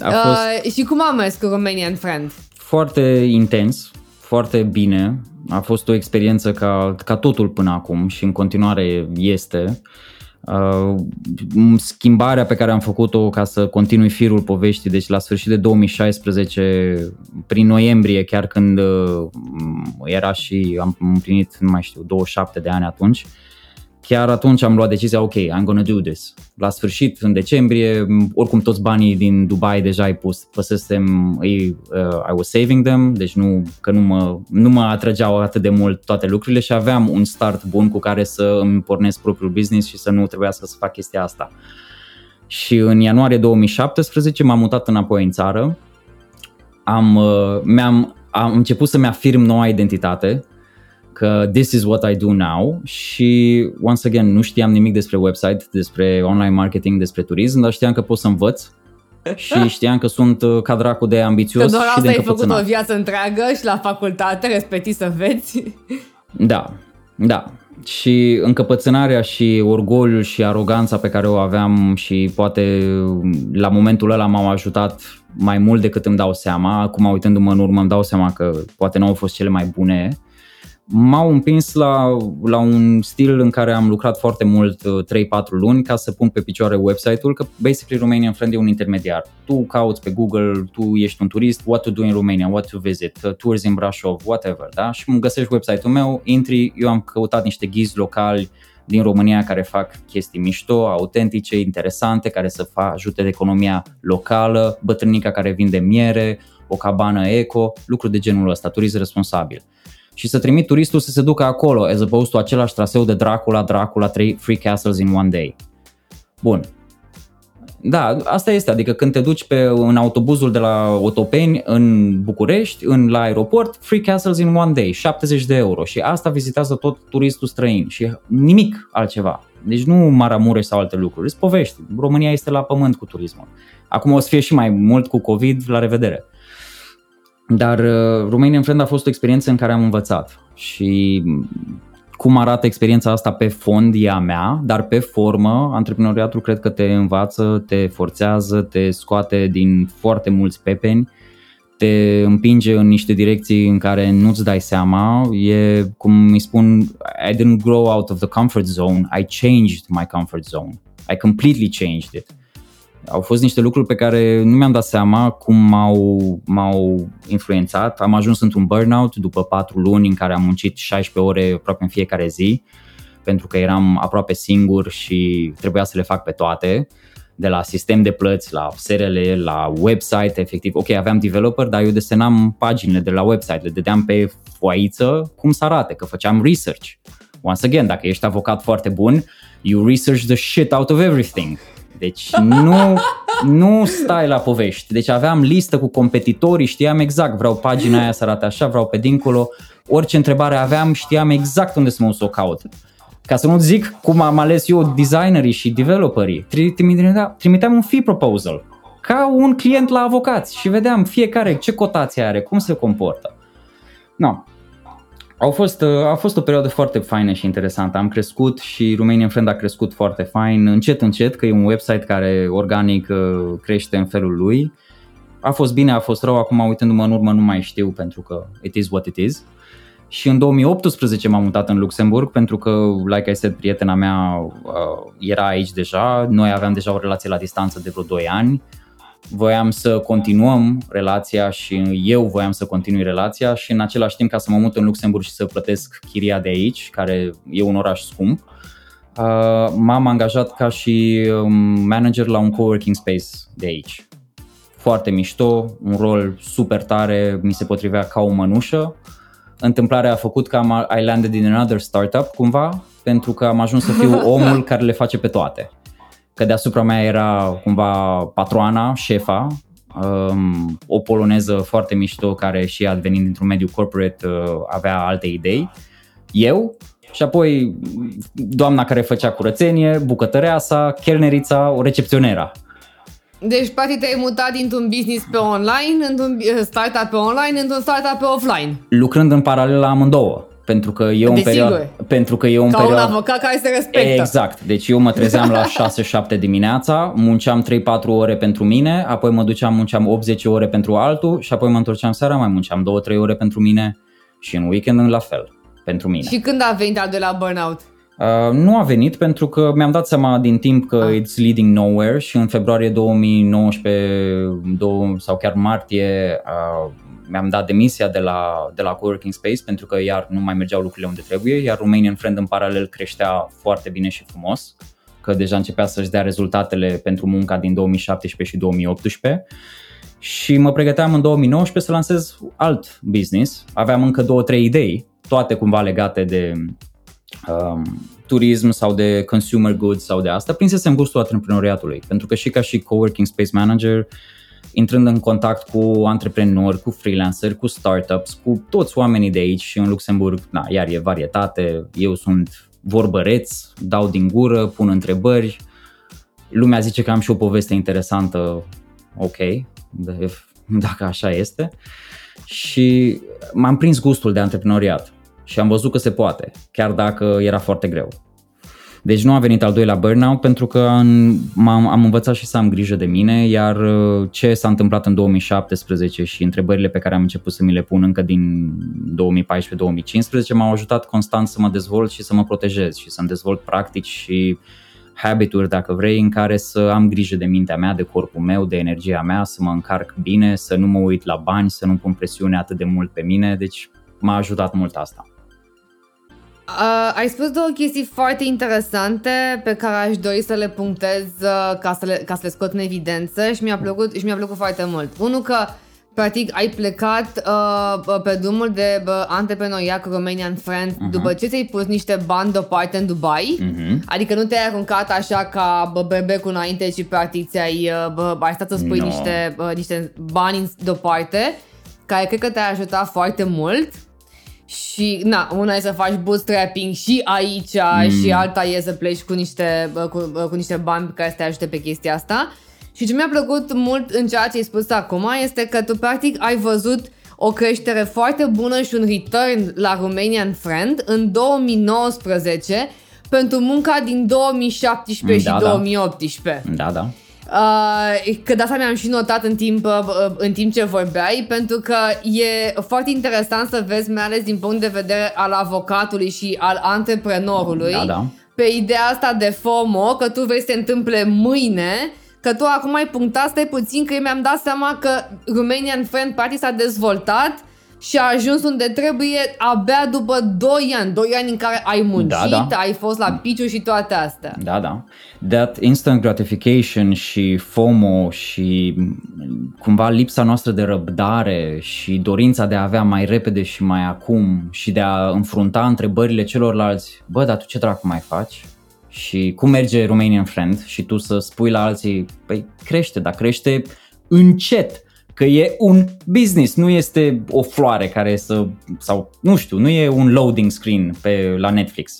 A fost... uh, și cum am mers cu Romanian Friend? Foarte intens, foarte bine. A fost o experiență ca, ca totul până acum și în continuare este. Uh, schimbarea pe care am făcut-o, ca să continui firul poveștii, deci la sfârșit de două mii șaisprezece, prin noiembrie, chiar când uh, era și am împlinit, nu mai știu, douăzeci și șapte de ani atunci, chiar atunci am luat decizia, ok, I'm gonna do this. La sfârșit, în decembrie, oricum toți banii din Dubai deja îi pus, păsesem, îi, uh, I was saving them, deci nu, că nu mă, nu mă atrăgeau atât de mult toate lucrurile și aveam un start bun cu care să îmi pornesc propriul business și să nu trebuiască să fac chestia asta. Și în ianuarie două mii șaptesprezece m-am mutat înapoi în țară, am, uh, mi-am, am început să-mi afirm noua identitate, că this is what I do now și, once again, nu știam nimic despre website, despre online marketing, despre turism, dar știam că pot să învăț și știam că sunt ca dracu de ambițios și de încăpățânat. Că doar asta ai făcut o viață întreagă și la facultate, respectiv să vezi. Da, da. Și încăpățânarea și orgoliul și aroganța pe care o aveam și poate la momentul ăla m-au ajutat mai mult decât îmi dau seama. Acum, uitându-mă în urmă, îmi dau seama că poate nu au fost cele mai bune. M-au împins la, la un stil în care am lucrat foarte mult trei patru luni ca să pun pe picioare website-ul, că basically Romanian Friend e un intermediar. Tu cauți pe Google, tu ești un turist, what to do in Romania, what to visit, tours in Brașov, whatever, da? Și îmi găsești website-ul meu, intri, eu am căutat niște ghizi locali din România care fac chestii mișto, autentice, interesante, care să fac, ajute de economia locală, bătrânica care vinde miere, o cabană eco, lucruri de genul ăsta, turism responsabil. Și să trimit turistul să se ducă acolo, as opposed to același traseu de Dracula, Dracula, trei Free Castles in one day. Bun. Da, asta este, adică când te duci pe, în autobuzul de la Otopeni, în București, în, la aeroport, Free Castles in one day, șaptezeci de euro. Și asta vizitează tot turistul străin și nimic altceva. Deci nu Maramureș sau alte lucruri, îți povești. România este la pământ cu turismul. Acum o să fie și mai mult cu COVID, la revedere. Dar Romanian Friend a fost o experiență în care am învățat și cum arată experiența asta pe fond e a mea, dar pe formă antreprenoriatul cred că te învață, te forțează, te scoate din foarte mulți pepeni, te împinge în niște direcții în care nu-ți dai seama, e cum îi spun, I didn't grow out of the comfort zone, I changed my comfort zone, I completely changed it. Au fost niște lucruri pe care nu mi-am dat seama cum m-au, m-au influențat. Am ajuns într-un burnout după patru luni în care am muncit șaisprezece ore aproape în fiecare zi, pentru că eram aproape singur și trebuia să le fac pe toate, de la sistem de plăți, la S R L, la website, efectiv. Ok, aveam developer, dar eu desenam paginile de la website, le dădeam pe foaiță cum să arate, că făceam research. Once again, dacă ești avocat foarte bun, you research the shit out of everything. Deci nu, nu stai la povești. Deci aveam listă cu competitorii, știam exact, vreau pagina aia să arate așa, vreau pe dincolo. Orice întrebare aveam, știam exact unde să mă să o caut. Ca să nu zic cum am ales eu designerii și developerii. Trimiteam un fee proposal ca un client la avocați și vedeam fiecare ce cotație are, cum se comportă. No. Au fost, a fost o perioadă foarte faină și interesantă, am crescut și Romanian Friend a crescut foarte fain, încet, încet, că e un website care organic crește în felul lui. A fost bine, a fost rău, acum uitându-mă în urmă nu mai știu pentru că it is what it is. Și în două mii optsprezece m-am mutat în Luxemburg pentru că, like I said, prietena mea uh, era aici deja, noi aveam deja o relație la distanță de vreo doi ani. Voiam să continuăm relația și eu voiam să continui relația și în același timp ca să mă mut în Luxemburg și să plătesc chiria de aici, care e un oraș scump, m-am angajat ca și manager la un coworking space de aici. Foarte mișto, un rol super tare, mi se potrivea ca o mănușă. Întâmplarea a făcut că am, I landed in another startup cumva, pentru că am ajuns să fiu omul care le face pe toate. Că deasupra mea era cumva patroana, șefa, um, o poloneză foarte mișto care și ea venind dintr-un mediu corporate uh, avea alte idei. Eu, Și apoi doamna care făcea curățenie, bucătăreasa, chelnerița, o recepționera. Deci, practic, te-ai mutat dintr-un business pe online, într-un startup pe online, într-un startup pe offline. Lucrând în paralel la amândouă. Pentru că eu în perioadă, pentru că eu în perioadă, ca un avocat care se respectă. Exact. Deci eu mă trezeam la șase șapte dimineața, munceam trei patru ore pentru mine, apoi mă duceam, munceam opt zece ore pentru altul și apoi mă întorceam seara, mai munceam două trei ore pentru mine și în weekend la fel pentru mine. Și când a venit al doilea burnout? Uh, nu a venit pentru că mi-am dat seama din timp că ah. it's leading nowhere și în februarie două mii nouăsprezece două, sau chiar martie uh, mi-am dat demisia de la, de la coworking space pentru că iar nu mai mergeau lucrurile unde trebuie, iar Romanian Friend în paralel creștea foarte bine și frumos, că deja începea să-și dea rezultatele pentru munca din două mii șaptesprezece și două mii optsprezece și mă pregăteam în două mii nouăsprezece să lansez alt business. Aveam încă două, trei idei, toate cumva legate de um, turism sau de consumer goods sau de asta. Prinsesem gustul antreprenoriatului pentru că și ca și coworking space manager, intrând în contact cu antreprenori, cu freelanceri, cu startups, cu toți oamenii de aici și în Luxemburg, na, iar e varietate, eu sunt vorbăreț, dau din gură, pun întrebări, lumea zice că am și o poveste interesantă, ok, dacă așa este, și m-am prins gustul de antreprenoriat și am văzut că se poate, chiar dacă era foarte greu. Deci nu a venit al doilea burnout pentru că am, am învățat și să am grijă de mine, iar ce s-a întâmplat în două mii șaptesprezece și întrebările pe care am început să mi le pun încă din două mii paisprezece două mii cincisprezece m-au ajutat constant să mă dezvolt și să mă protejez și să-mi dezvolt practici și habituri, dacă vrei, în care să am grijă de mintea mea, de corpul meu, de energia mea, să mă încarc bine, să nu mă uit la bani, să nu pun presiune atât de mult pe mine, deci m-a ajutat mult asta. Uh, ai spus două chestii foarte interesante pe care aș dori să le punctez uh, ca, să le, ca să le scot în evidență și mi-a plăcut, și mi-a plăcut foarte mult. Unul că, practic, ai plecat uh, pe drumul de uh, antreprenoriat cu Romanian Friend uh-huh. după ce ți-ai pus niște bani deoparte în Dubai, uh-huh. adică nu te-ai aruncat așa ca bebecul înainte, ci practic ți-ai uh, ai stat să spui no. niște, uh, niște bani deoparte, care cred că te-a ajutat foarte mult. Și, na, una e să faci bootstrapping și aici mm. și alta e să pleci cu niște, cu, cu niște bani care să te ajute pe chestia asta. Și ce mi-a plăcut mult în ceea ce ai spus acum este că tu practic ai văzut o creștere foarte bună și un return la Romanian Friend în două mii nouăsprezece pentru munca din două mii șaptesprezece da, și da. două mii optsprezece. Da, da. Că de asta mi-am și notat în timp, în timp ce vorbeai, pentru că e foarte interesant să vezi, mai ales din punct de vedere al avocatului și al antreprenorului, da, da. Pe ideea asta de FOMO, că tu vrei să te întâmple mâine, că tu acum ai punctat, stai puțin, că eu mi-am dat seama că Romanian Friend Party s-a dezvoltat și a ajuns unde trebuie abia după doi ani, doi ani în care ai muncit, da, da. Ai fost la piciu și toate astea. Da, da. That instant gratification și FOMO și cumva lipsa noastră de răbdare și dorința de a avea mai repede și mai acum și de a înfrunta întrebările celorlalți. Bă, dar tu ce dracu mai faci? Și cum merge Romanian Friend? Și tu să spui la alții, păi crește, dar crește încet. Că e un business, nu este o floare care să, sau nu știu, nu e un loading screen pe, la Netflix.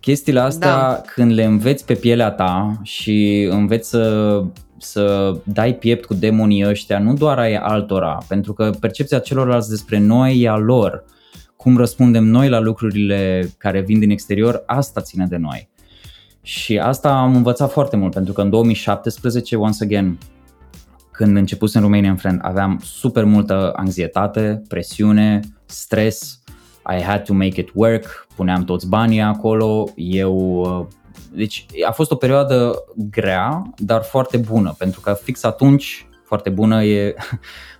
Chestiile astea, da. Când le înveți pe pielea ta și înveți să, să dai piept cu demonii ăștia, nu doar ai altora, pentru că percepția celorlalți despre noi e a lor. Cum răspundem noi la lucrurile care vin din exterior, asta ține de noi. Și asta am învățat foarte mult, pentru că în două mii șaptesprezece, once again, când începusem Romanian Friend, aveam super multă anxietate, presiune, stres, I had to make it work, puneam toți banii acolo, eu... Deci a fost o perioadă grea, dar foarte bună, pentru că fix atunci, foarte bună e,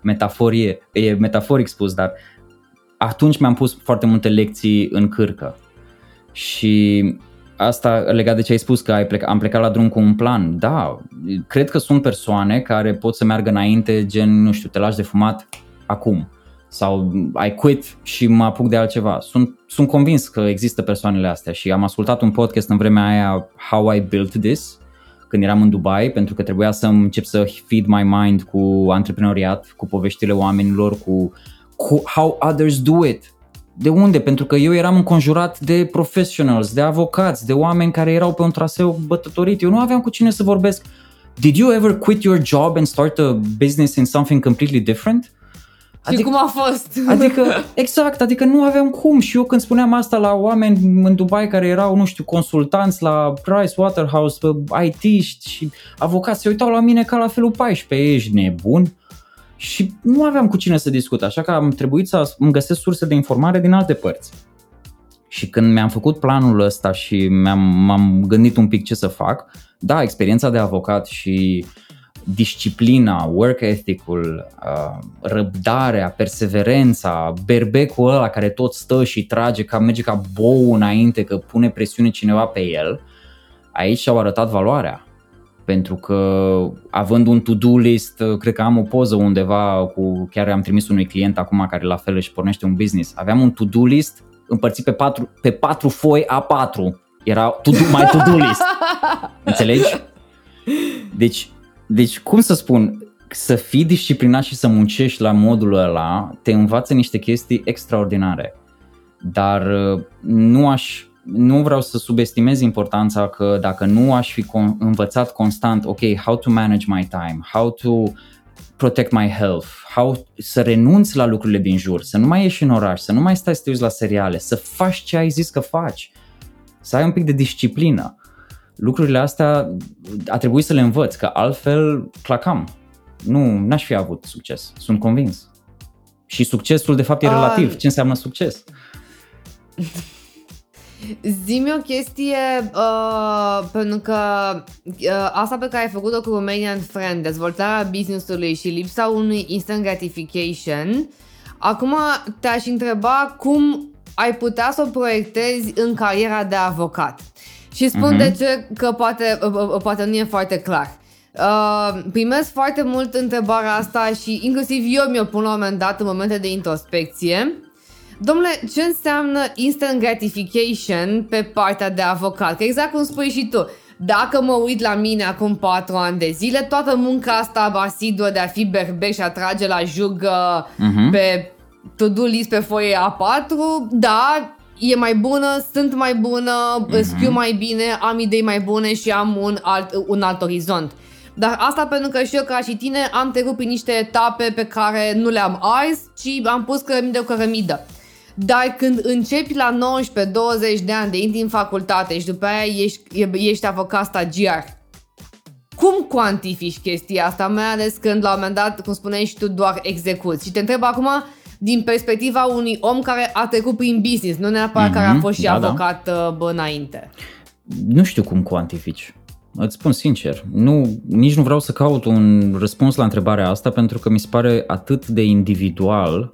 metaforie, e metaforic spus, dar atunci mi-am pus foarte multe lecții în cârcă și... Asta legat de ce ai spus că ai pleca, am plecat la drum cu un plan, da, cred că sunt persoane care pot să meargă înainte, gen, nu știu, te lași de fumat acum sau I quit și mă apuc de altceva. Sunt, sunt convins că există persoanele astea și am ascultat un podcast în vremea aia, How I Built This, când eram în Dubai, pentru că trebuia să încep să feed my mind cu antreprenoriat, cu poveștile oamenilor, cu, cu how others do it. De unde? Pentru că eu eram înconjurat de professionals, de avocați, de oameni care erau pe un traseu bătătorit. Eu nu aveam cu cine să vorbesc. Did you ever quit your job and start a business in something completely different? Adică, și cum a fost? Adică, exact, adică nu aveam cum. Și eu când spuneam asta la oameni în Dubai care erau, nu știu, consultanți la Pricewaterhouse, I T-ști și avocați, se uitau la mine ca la felul paisprezece, ești nebun? Și nu aveam cu cine să discut, așa că am trebuit să îmi găsesc surse de informare din alte părți. Și când mi-am făcut planul ăsta și mi-am, m-am gândit un pic ce să fac, da, experiența de avocat și disciplina, work ethic-ul, răbdarea, perseverența, berbecul ăla care tot stă și trage, ca merge ca bou înainte că pune presiune cineva pe el, aici și-au arătat valoarea. Pentru că având un to-do list, cred că am o poză undeva, cu, chiar am trimis unui client acum care la fel își pornește un business, aveam un to-do list împărțit pe patru, pe patru foi A patru, era to-do, my to-do list, înțelegi? Deci, deci cum să spun, să fii disciplinat și să muncești la modul ăla te învață niște chestii extraordinare, dar nu aș... Nu vreau să subestimez importanța că dacă nu aș fi învățat constant, ok, how to manage my time, how to protect my health, how să renunți la lucrurile din jur, să nu mai ieși în oraș, să nu mai stai să te uiți la seriale, să faci ce ai zis că faci, să ai un pic de disciplină. Lucrurile astea a trebuit să le învăț, că altfel clacam. Nu, n-aș fi avut succes, sunt convins. Și succesul de fapt e relativ. A... Ce înseamnă succes? Zi-mi o chestie, uh, pentru că uh, asta pe care ai făcut-o cu Romanian Friend, dezvoltarea business-ului și lipsa unui instant gratification, acum te-aș întreba cum ai putea să o proiectezi în cariera de avocat. Și spun uh-huh. de ce, că poate, uh, poate nu e foarte clar. Uh, primesc foarte mult întrebarea asta și inclusiv eu mi-o pun la un moment dat în momente de introspecție. Dom'le, ce înseamnă instant gratification pe partea de avocat? Că exact cum spui și tu, dacă mă uit la mine acum patru ani de zile, toată munca asta asiduă de a fi berbec și a trage la jug uh-huh. pe to-do list pe foie A patru, da, e mai bună, sunt mai bună, uh-huh. scriu mai bine, am idei mai bune și am un alt, un alt orizont. Dar asta pentru că și eu, ca și tine, am trecut prin niște etape pe care nu le-am ars, ci am pus cărămidă cu cărămidă. Dar când începi la nouăsprezece douăzeci de ani de intri în facultate și după aia ești, ești avocat stagiar, cum cuantifici chestia asta? Mai ales când la un moment dat, cum spuneai și tu, doar execuți. Și te întreb acum din perspectiva unui om care a trecut prin business, nu neapărat mm-hmm, care a fost și da, avocat da. Bă, înainte. Nu știu cum cuantifici. Îți spun sincer, nu, nici nu vreau să caut un răspuns la întrebarea asta pentru că mi se pare atât de individual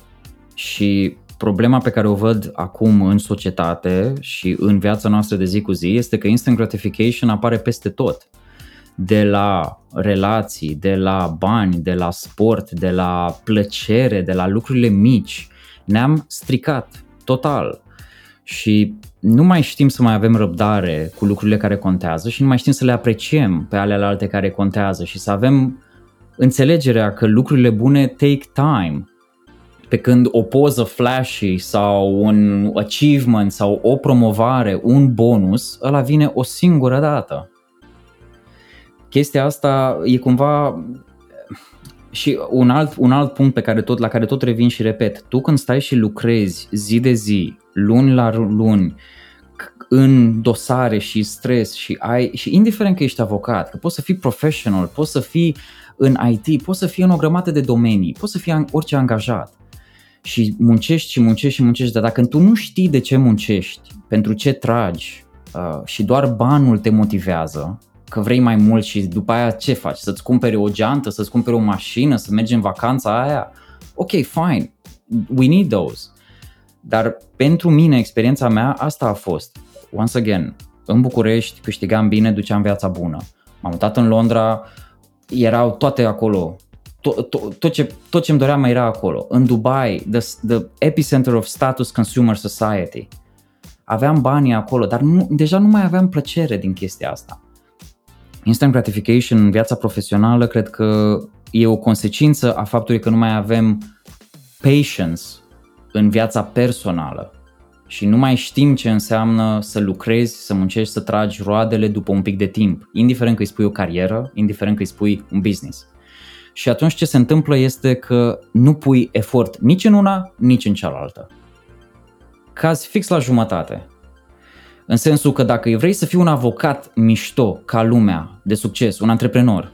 și... Problema pe care o văd acum în societate și în viața noastră de zi cu zi este că instant gratification apare peste tot. De la relații, de la bani, de la sport, de la plăcere, de la lucrurile mici. Ne-am stricat total și nu mai știm să mai avem răbdare cu lucrurile care contează și nu mai știm să le apreciem pe alealte care contează și să avem înțelegerea că lucrurile bune take time. Pe când o poză flashy sau un achievement sau o promovare, un bonus, ăla vine o singură dată. Chestia asta e cumva și un alt, un alt punct pe care tot, la care tot revin și repet. Tu când stai și lucrezi zi de zi, luni la luni, în dosare și stres și ai, și indiferent că ești avocat, că poți să fii professional, poți să fii în I T, poți să fii în o grămadă de domenii, poți să fii orice angajat. Și muncești și muncești și muncești, dar dacă tu nu știi de ce muncești, pentru ce tragi uh, și doar banul te motivează, că vrei mai mult și după aia ce faci? Să-ți cumperi o geantă, să-ți cumperi o mașină, să mergi în vacanța aia? Ok, fine, we need those. Dar pentru mine, experiența mea, asta a fost. Once again, în București câștigam bine, duceam viața bună. M-am mutat în Londra, erau toate acolo. Tot, tot, tot, ce, tot ce-mi doream era acolo. În Dubai, the, the epicenter of status consumer society. Aveam banii acolo, dar nu, deja nu mai aveam plăcere din chestia asta. Instant gratification în viața profesională cred că e o consecință a faptului că nu mai avem patience în viața personală și nu mai știm ce înseamnă să lucrezi, să muncești, să tragi roadele după un pic de timp, indiferent că îi spui o carieră, indiferent că îi spui un business. Și atunci ce se întâmplă este că nu pui efort nici în una, nici în cealaltă. Cazi fix la jumătate. În sensul că dacă vrei să fii un avocat mișto ca lumea, de succes, un antreprenor,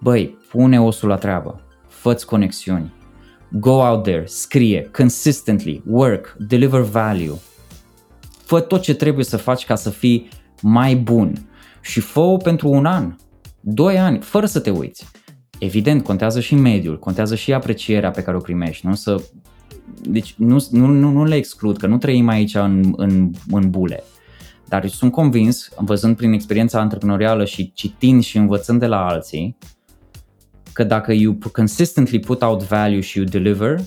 băi, pune osul la treabă, fă-ți conexiuni, go out there, scrie, consistently, work, deliver value. Fă tot ce trebuie să faci ca să fii mai bun și fă-o pentru un an, doi ani, fără să te uiți. Evident, contează și mediul, contează și aprecierea pe care o primești, nu să... Deci nu, nu, nu le exclud, că nu trăim aici în, în, în bule. Dar sunt convins, văzând prin experiența antreprenorială și citind și învățând de la alții, că dacă you consistently put out value și you deliver,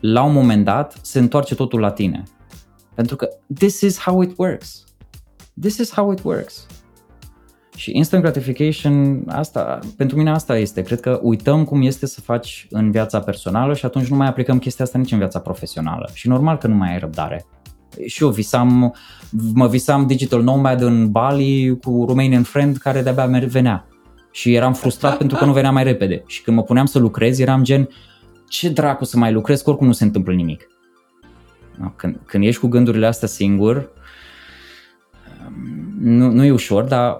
la un moment dat se întoarce totul la tine. Pentru că this is how it works. This is how it works. Și instant gratification, asta, pentru mine asta este. Cred că uităm cum este să faci în viața personală și atunci nu mai aplicăm chestia asta nici în viața profesională. Și normal că nu mai ai răbdare. Și eu visam, mă visam digital nomad în Bali cu Romanian Friend care de-abia venea. Și eram frustrat pentru că nu venea mai repede. Și când mă puneam să lucrez, eram gen, ce dracu să mai lucrez, oricum nu se întâmplă nimic. Când, când ești cu gândurile astea singur, nu, nu e ușor, dar...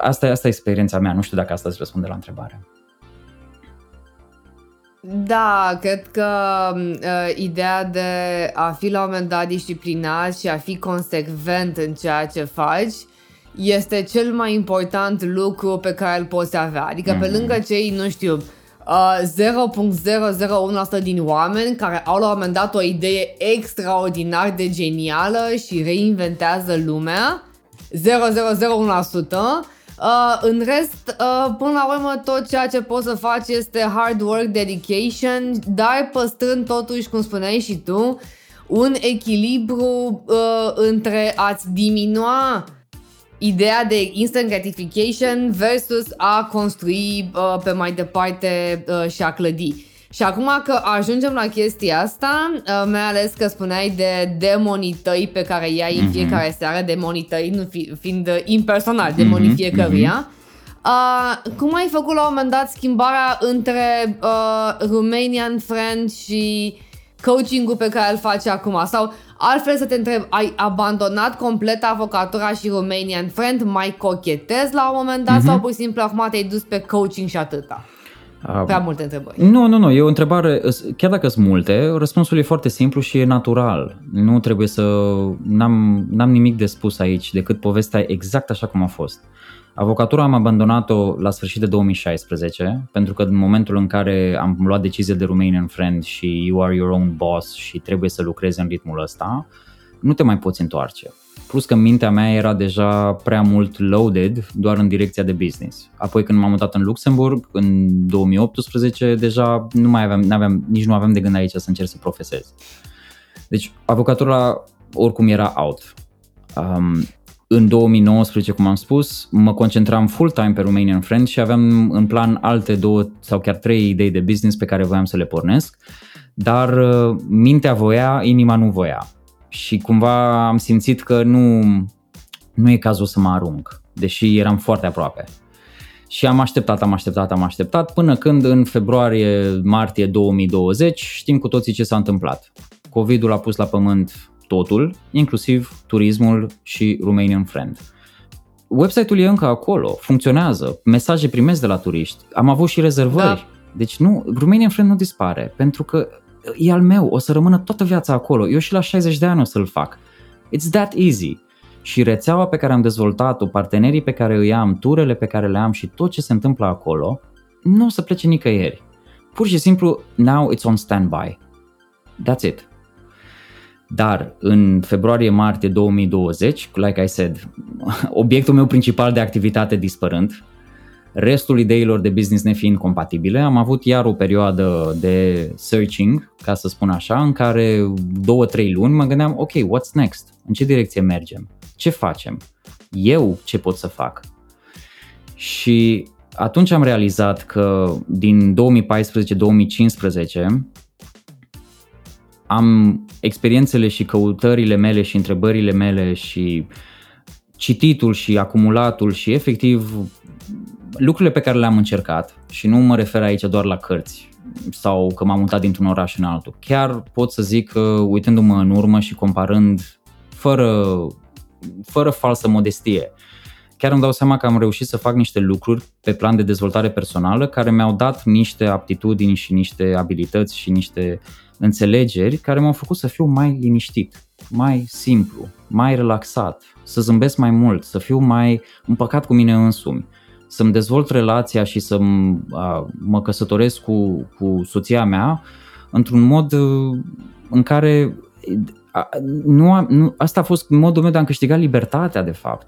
Asta, asta e experiența mea, nu știu dacă asta îți răspunde la întrebare. Da, cred că uh, ideea de a fi la un moment dat disciplinat și a fi consecvent în ceea ce faci este cel mai important lucru pe care îl poți avea. Adică mm-hmm. pe lângă cei, nu știu, uh, zero virgulă zero zero unu la sută din oameni care au la un moment dat o idee extraordinar de genială și reinventează lumea, zero virgulă zero zero unu la sută. Uh, în rest, uh, până la urmă, tot ceea ce poți să faci este hard work, dedication, dar păstrând totuși, cum spuneai și tu, un echilibru uh, între a-ți diminua ideea de instant gratification versus a construi uh, pe mai departe uh, și a clădi. Și acum că ajungem la chestia asta, mai ales că spuneai de demonii tăi pe care i-ai în mm-hmm. fiecare seară, demonii tăi nu fi, fiind impersonal, demonii mm-hmm. fiecăruia, mm-hmm. uh, cum ai făcut la un moment dat schimbarea între uh, Romanian Friend și coaching-ul pe care îl faci acum? Sau altfel să te întreb, ai abandonat complet avocatura și Romanian Friend, mai cochetezi la un moment dat mm-hmm. sau pur și simplu acum te-ai dus pe coaching și atâta? Prea multe întrebări. Nu, nu, nu, e o întrebare, chiar dacă sunt multe, răspunsul e foarte simplu și e natural. Nu trebuie să, n-am, n-am nimic de spus aici decât povestea exact așa cum a fost. Avocatura am abandonat-o la sfârșit de două mii șaisprezece, pentru că în momentul în care am luat decizia de Romanian Friend și you are your own boss și trebuie să lucrezi în ritmul ăsta, nu te mai poți întoarce. Plus că mintea mea era deja prea mult loaded doar în direcția de business. Apoi când m-am mutat în Luxemburg, în două mii optsprezece, deja nu mai aveam, n-aveam, nici nu aveam de gând aici să încerc să profesez. Deci avocatura oricum era out. Um, în două mii nouăsprezece, cum am spus, mă concentram full-time pe Romanian Friend și aveam în plan alte două sau chiar trei idei de business pe care voiam să le pornesc, dar uh, mintea voia, inima nu voia. Și cumva am simțit că nu, nu e cazul să mă arunc, deși eram foarte aproape. Și am așteptat, am așteptat, am așteptat, până când în februarie-martie două mii douăzeci știm cu toții ce s-a întâmplat. COVID-ul a pus la pământ totul, inclusiv turismul și Romanian Friend. Website-ul e încă acolo, funcționează, mesaje primesc de la turiști, am avut și rezervări. Da. Deci nu, Romanian Friend nu dispare, pentru că e al meu, o să rămână toată viața acolo, eu și la șaizeci de ani o să-l fac. It's that easy. Și rețeaua pe care am dezvoltat-o, partenerii pe care îi am, turele pe care le am și tot ce se întâmplă acolo, nu o să plece nicăieri. Pur și simplu, now it's on standby. That's it. Dar în februarie-martie două mii douăzeci, like I said, obiectul meu principal de activitate dispărând, restul ideilor de business nefiind compatibile, am avut iar o perioadă de searching, ca să spun așa, în care două, trei luni mă gândeam, ok, what's next? În ce direcție mergem? Ce facem? Eu ce pot să fac? Și atunci am realizat că din două mii paisprezece două mii cincisprezece am experiențele și căutările mele și întrebările mele și cititul și acumulatul și efectiv lucrurile pe care le-am încercat, și nu mă refer aici doar la cărți sau că m-am mutat dintr-un oraș în altul. Chiar pot să zic că, uitându-mă în urmă și comparând fără, fără falsă modestie, chiar îmi dau seama că am reușit să fac niște lucruri pe plan de dezvoltare personală care mi-au dat niște aptitudini și niște abilități și niște înțelegeri care m-au făcut să fiu mai liniștit, mai simplu, mai relaxat, să zâmbesc mai mult, să fiu mai împăcat cu mine însumi, să-mi dezvolt relația și să mă căsătoresc cu, cu soția mea într-un mod în care nu, a, nu, asta a fost modul meu de a-mi câștiga libertatea, de fapt.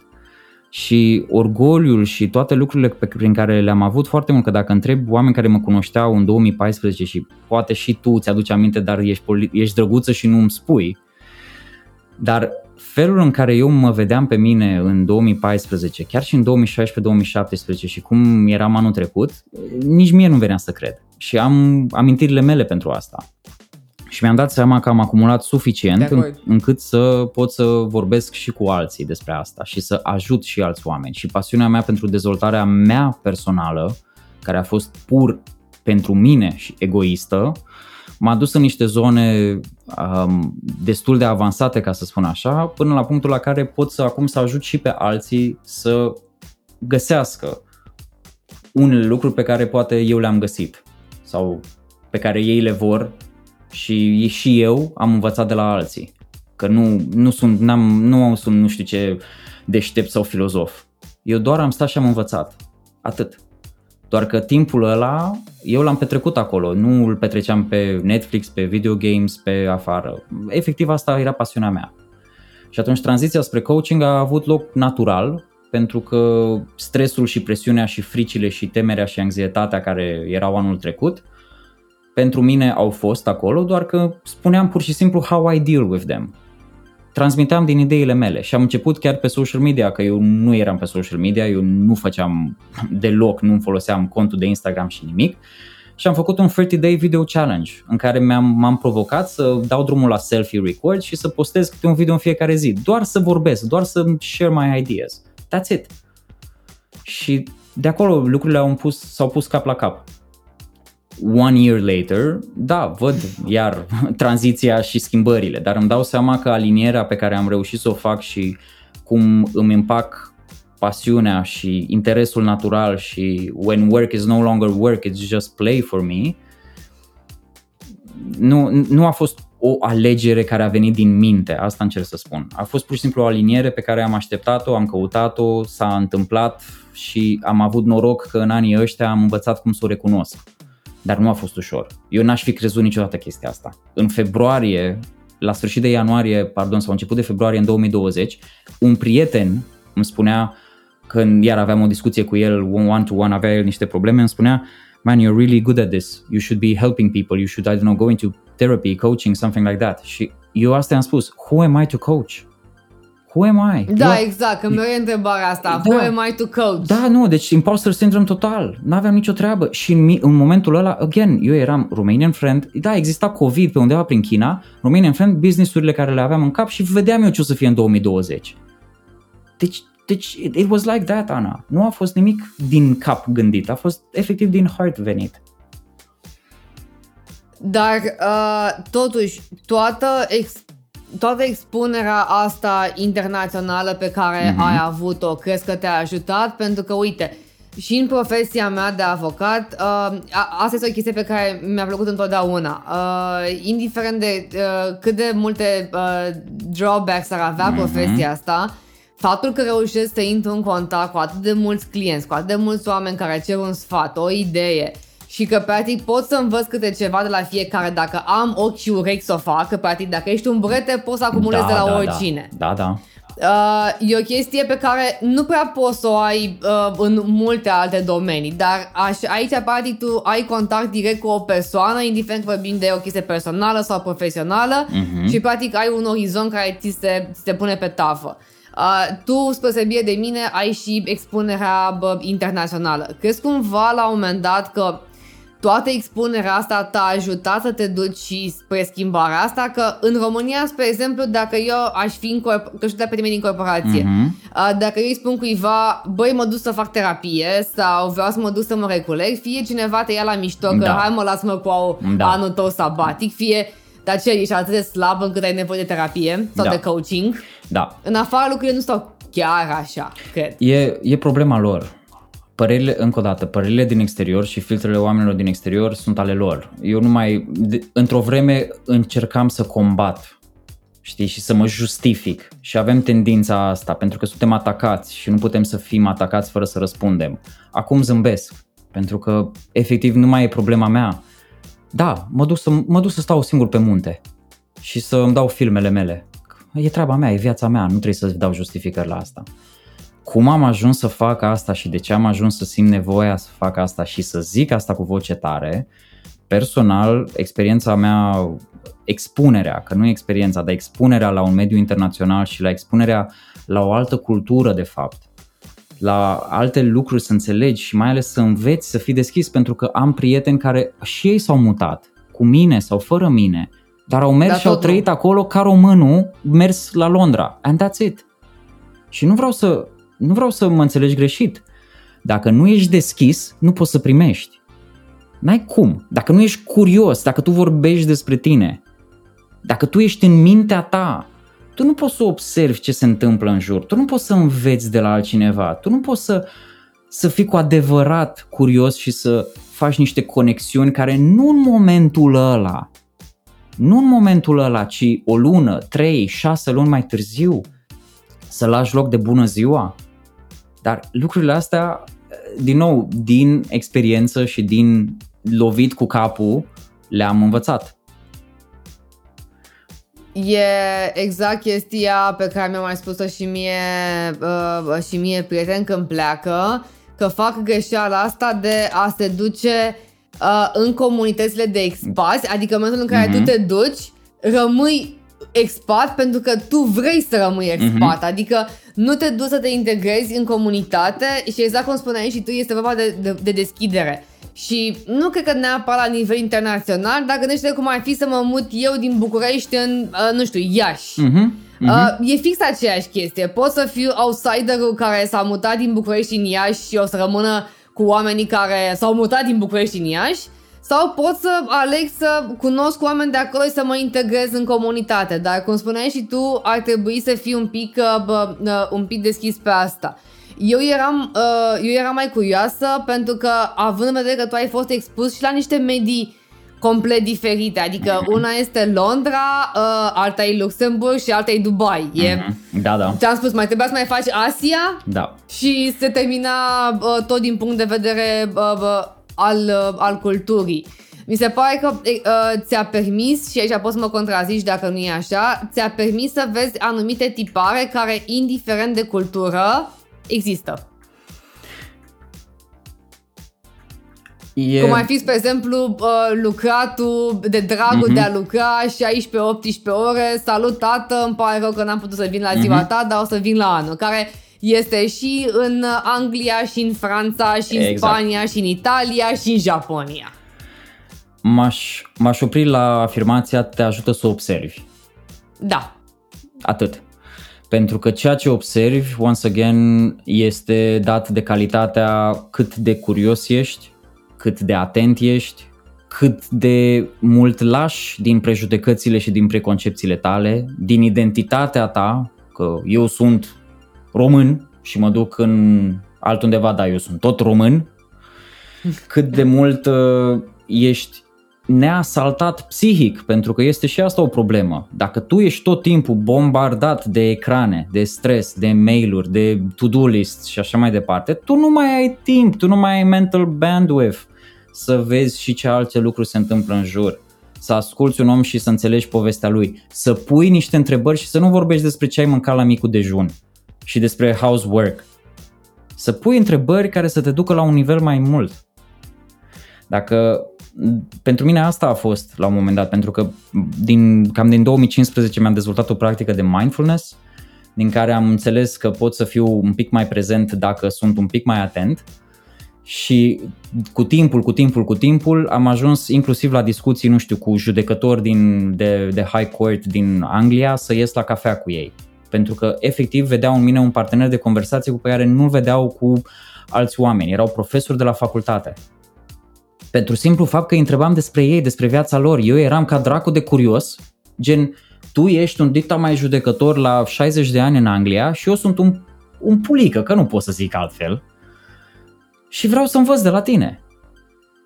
Și orgoliul și toate lucrurile pe, prin care le-am avut foarte mult, că dacă întreb oameni care mă cunoșteau în două mii paisprezece și poate și tu ți-aduci aminte, dar ești, ești drăguță și nu îmi spui, dar felul în care eu mă vedeam pe mine în două mii paisprezece, chiar și în două mii șaisprezece două mii șaptesprezece și cum eram anul trecut, nici mie nu venea să cred. Și am amintirile mele pentru asta. Și mi-am dat seama că am acumulat suficient în, încât să pot să vorbesc și cu alții despre asta și să ajut și alți oameni. Și pasiunea mea pentru dezvoltarea mea personală, care a fost pur pentru mine și egoistă, m-a dus în niște zone um, destul de avansate, ca să spun așa, până la punctul la care pot să acum să ajut și pe alții să găsească unele lucruri pe care poate eu le-am găsit sau pe care ei le vor, și și eu am învățat de la alții, că nu, nu sunt, n-am, nu sunt nu știu ce deștept sau filozof. Eu doar am stat și am învățat, atât. Doar că timpul ăla eu l-am petrecut acolo, nu îl petreceam pe Netflix, pe video games, pe afară. Efectiv asta era pasiunea mea. Și atunci tranziția spre coaching a avut loc natural, pentru că stresul și presiunea și fricile și temerea și anxietatea care erau anul trecut pentru mine au fost acolo, doar că spuneam pur și simplu how I deal with them. Transmiteam din ideile mele și am început chiar pe social media, că eu nu eram pe social media, eu nu făceam deloc, nu foloseam contul de Instagram și nimic. Și am făcut un treizeci day video challenge în care m-am, m-am provocat să dau drumul la selfie record și să postez câte un video în fiecare zi. Doar să vorbesc, doar să share my ideas. That's it. Și de acolo lucrurile au pus, s-au pus cap la cap. One year later, da, văd iar tranziția și schimbările, dar îmi dau seama că alinierea pe care am reușit să o fac și cum îmi împac pasiunea și interesul natural și when work is no longer work, it's just play for me, nu, nu a fost o alegere care a venit din minte, asta încerc să spun. A fost pur și simplu o aliniere pe care am așteptat-o, am căutat-o, s-a întâmplat și am avut noroc că în anii ăștia am învățat cum să o recunosc. Dar nu a fost ușor. Eu n-aș fi crezut niciodată chestia asta. În februarie, la sfârșit de ianuarie, pardon, sau început de februarie în două mii douăzeci, un prieten îmi spunea, când iar aveam o discuție cu el, one-to-one, avea el niște probleme, îmi spunea, man, you're really good at this, you should be helping people, you should, I don't know, go into therapy, coaching, something like that. Și eu asta am spus, who am I to coach? Who am I? Da, eu, exact, că mi-o e întrebarea asta. Da, who am I to coach? Da, nu, deci imposter syndrome total. N-aveam nicio treabă. Și în, în momentul ăla, again, eu eram Romanian Friend. Da, exista COVID pe undeva prin China. Romanian Friend, business-urile care le aveam în cap și vedeam eu ce o să fie în două mii douăzeci. Deci, deci it was like that, Ana. Nu a fost nimic din cap gândit. A fost efectiv din heart venit. Dar, uh, totuși, toată experiența Toată expunerea asta internațională pe care mm-hmm. ai avut-o, crezi că te-a ajutat? Pentru că, uite, și în profesia mea de avocat, uh, asta este o chestie pe care mi-a plăcut întotdeauna. Uh, indiferent de uh, cât de multe uh, drawbacks ar avea mm-hmm. profesia asta, faptul că reușesc să intru în contact cu atât de mulți clienți, cu atât de mulți oameni care cer un sfat, o idee... Și că, practic, pot să învăț câte ceva de la fiecare dacă am ochi și urechi să o fac, că, practic, dacă ești un brete, poți să acumulezi da, de la da, oricine. Da, da. da. Uh, e o chestie pe care nu prea poți să o ai uh, în multe alte domenii, dar aș, aici, practic, tu ai contact direct cu o persoană, indiferent că vorbim de o chestie personală sau profesională, uh-huh. și, practic, ai un orizont care ți se, ți se pune pe tavă. Uh, tu, spre deosebire de mine, ai și expunerea uh, internațională. Crezi cumva, la un moment dat, că toată expunerea asta te-a ajutat să te duci și spre schimbarea asta? Că în România, spre exemplu, dacă eu aș fi în corp- că știu de pe nimeni din corporație, mm-hmm. dacă eu îi spun cuiva, băi, mă duc să fac terapie sau vreau să mă duc să mă reculeg, fie cineva te ia la mișto că da. hai mă, las-mă cu da. anul tău sabatic, fie dar ce, ești atât de slab încât ai nevoie de terapie sau da. de coaching. Da. În afară lucrurile nu stau chiar așa, cred. E, e problema lor. Părerile, încă o dată, părerile din exterior și filtrele oamenilor din exterior sunt ale lor. Eu nu mai, de, într-o vreme încercam să combat, știi, și să mă justific. Și avem tendința asta, pentru că suntem atacați și nu putem să fim atacați fără să răspundem. Acum zâmbesc, pentru că efectiv nu mai e problema mea. Da, mă duc să, mă duc să stau singur pe munte și să îmi dau filmele mele. E treaba mea, e viața mea, nu trebuie să dau justificări la asta. Cum am ajuns să fac asta și de ce am ajuns să simt nevoia să fac asta și să zic asta cu voce tare, personal, experiența mea, expunerea, că nu e experiența, dar expunerea la un mediu internațional și la expunerea la o altă cultură de fapt, la alte lucruri să înțelegi și mai ales să înveți să fii deschis, pentru că am prieteni care și ei s-au mutat, cu mine sau fără mine, dar au mers da, și au trăit nu. acolo ca românul, mers la Londra, and that's it. Și nu vreau să... Nu vreau să mă înțelegi greșit. Dacă nu ești deschis, nu poți să primești. N-ai cum. Dacă nu ești curios, dacă tu vorbești despre tine, dacă tu ești în mintea ta, tu nu poți să observi ce se întâmplă în jur, tu nu poți să înveți de la altcineva, tu nu poți să, să fii cu adevărat curios și să faci niște conexiuni care nu în momentul ăla, nu în momentul ăla, ci o lună, trei, șase luni mai târziu, să lași loc de bună ziua. Dar lucrurile astea, din nou, din experiență și din lovit cu capul, le-am învățat. E exact chestia pe care mi-a mai spus-o și mie, uh, și mie prieten când pleacă, că fac greșeala asta de a se duce uh, în comunitățile de expați, adică în momentul în care mm-hmm. tu te duci, rămâi expat pentru că tu vrei să rămâi expat, mm-hmm. adică nu te duci să te integrezi în comunitate și exact cum spuneai și tu, este vorba de, de, de deschidere și nu cred că neapărat la nivel internațional, dar gândește cum ar fi să mă mut eu din București în, nu știu, Iași. Mm-hmm. Mm-hmm. Uh, e fix aceeași chestie, pot să fiu outsiderul care s-a mutat din București în Iași și o să rămână cu oamenii care s-au mutat din București în Iași, sau pot să aleg să cunosc oameni de acolo și să mă integrez în comunitate. Dar, cum spuneai și tu, ar trebui să fii un pic, bă, un pic deschis pe asta. Eu eram, eu eram mai curioasă pentru că, având în vedere că tu ai fost expus și la niște medii complet diferite, adică una este Londra, alta e Luxemburg și alta e Dubai. E, da, da. Ți-am spus, mai trebuia să mai faci Asia da. și se termina tot din punct de vedere... Bă, bă, Al, al culturii. Mi se pare că uh, ți-a permis, și aici poți să mă contrazici dacă nu e așa, ți-a permis să vezi anumite tipare care, indiferent de cultură, există. E... Cum ar fi, spre exemplu, uh, lucratul de dragul mm-hmm. de a lucra și aici pe optsprezece ore, salut tată, îmi pare rău că n-am putut să vin la ziua mm-hmm. ta, dar o să vin la anul, care... Este și în Anglia, și în Franța, și în exact. Spania, și în Italia, și în Japonia. M-aș, m-aș opri la afirmația te ajută să observi. Da. Atât. Pentru că ceea ce observi, once again, este dat de calitatea cât de curios ești, cât de atent ești, cât de mult lași din prejudecățile și din preconcepțiile tale, din identitatea ta, că eu sunt... român și mă duc în altundeva, dar eu sunt tot român, cât de mult uh, ești neasaltat psihic, pentru că este și asta o problemă. Dacă tu ești tot timpul bombardat de ecrane, de stres, de mail-uri, de to-do list și așa mai departe, tu nu mai ai timp, tu nu mai ai mental bandwidth să vezi și ce alte lucruri se întâmplă în jur, să asculți un om și să înțelegi povestea lui, să pui niște întrebări și să nu vorbești despre ce ai mâncat la micul dejun și despre housework. Să pui întrebări care să te ducă la un nivel mai mult. Dacă, pentru mine asta a fost la un moment dat, pentru că din, cam din două mii cincisprezece mi-am dezvoltat o practică de mindfulness, din care am înțeles că pot să fiu un pic mai prezent dacă sunt un pic mai atent Și cu timpul, cu timpul, cu timpul am ajuns inclusiv la discuții, nu știu, cu judecători din, de, de High Court din Anglia să ies la cafea cu ei. Pentru că efectiv vedeau în mine un partener de conversație cu care nu-l vedeau cu alți oameni, erau profesori de la facultate. Pentru simplu fapt că îi întrebam despre ei, despre viața lor, eu eram ca dracu de curios, gen tu ești un dicta mai judecător la șaizeci de ani în Anglia și eu sunt un, un pulică, că nu pot să zic altfel. Și vreau să învăț de la tine.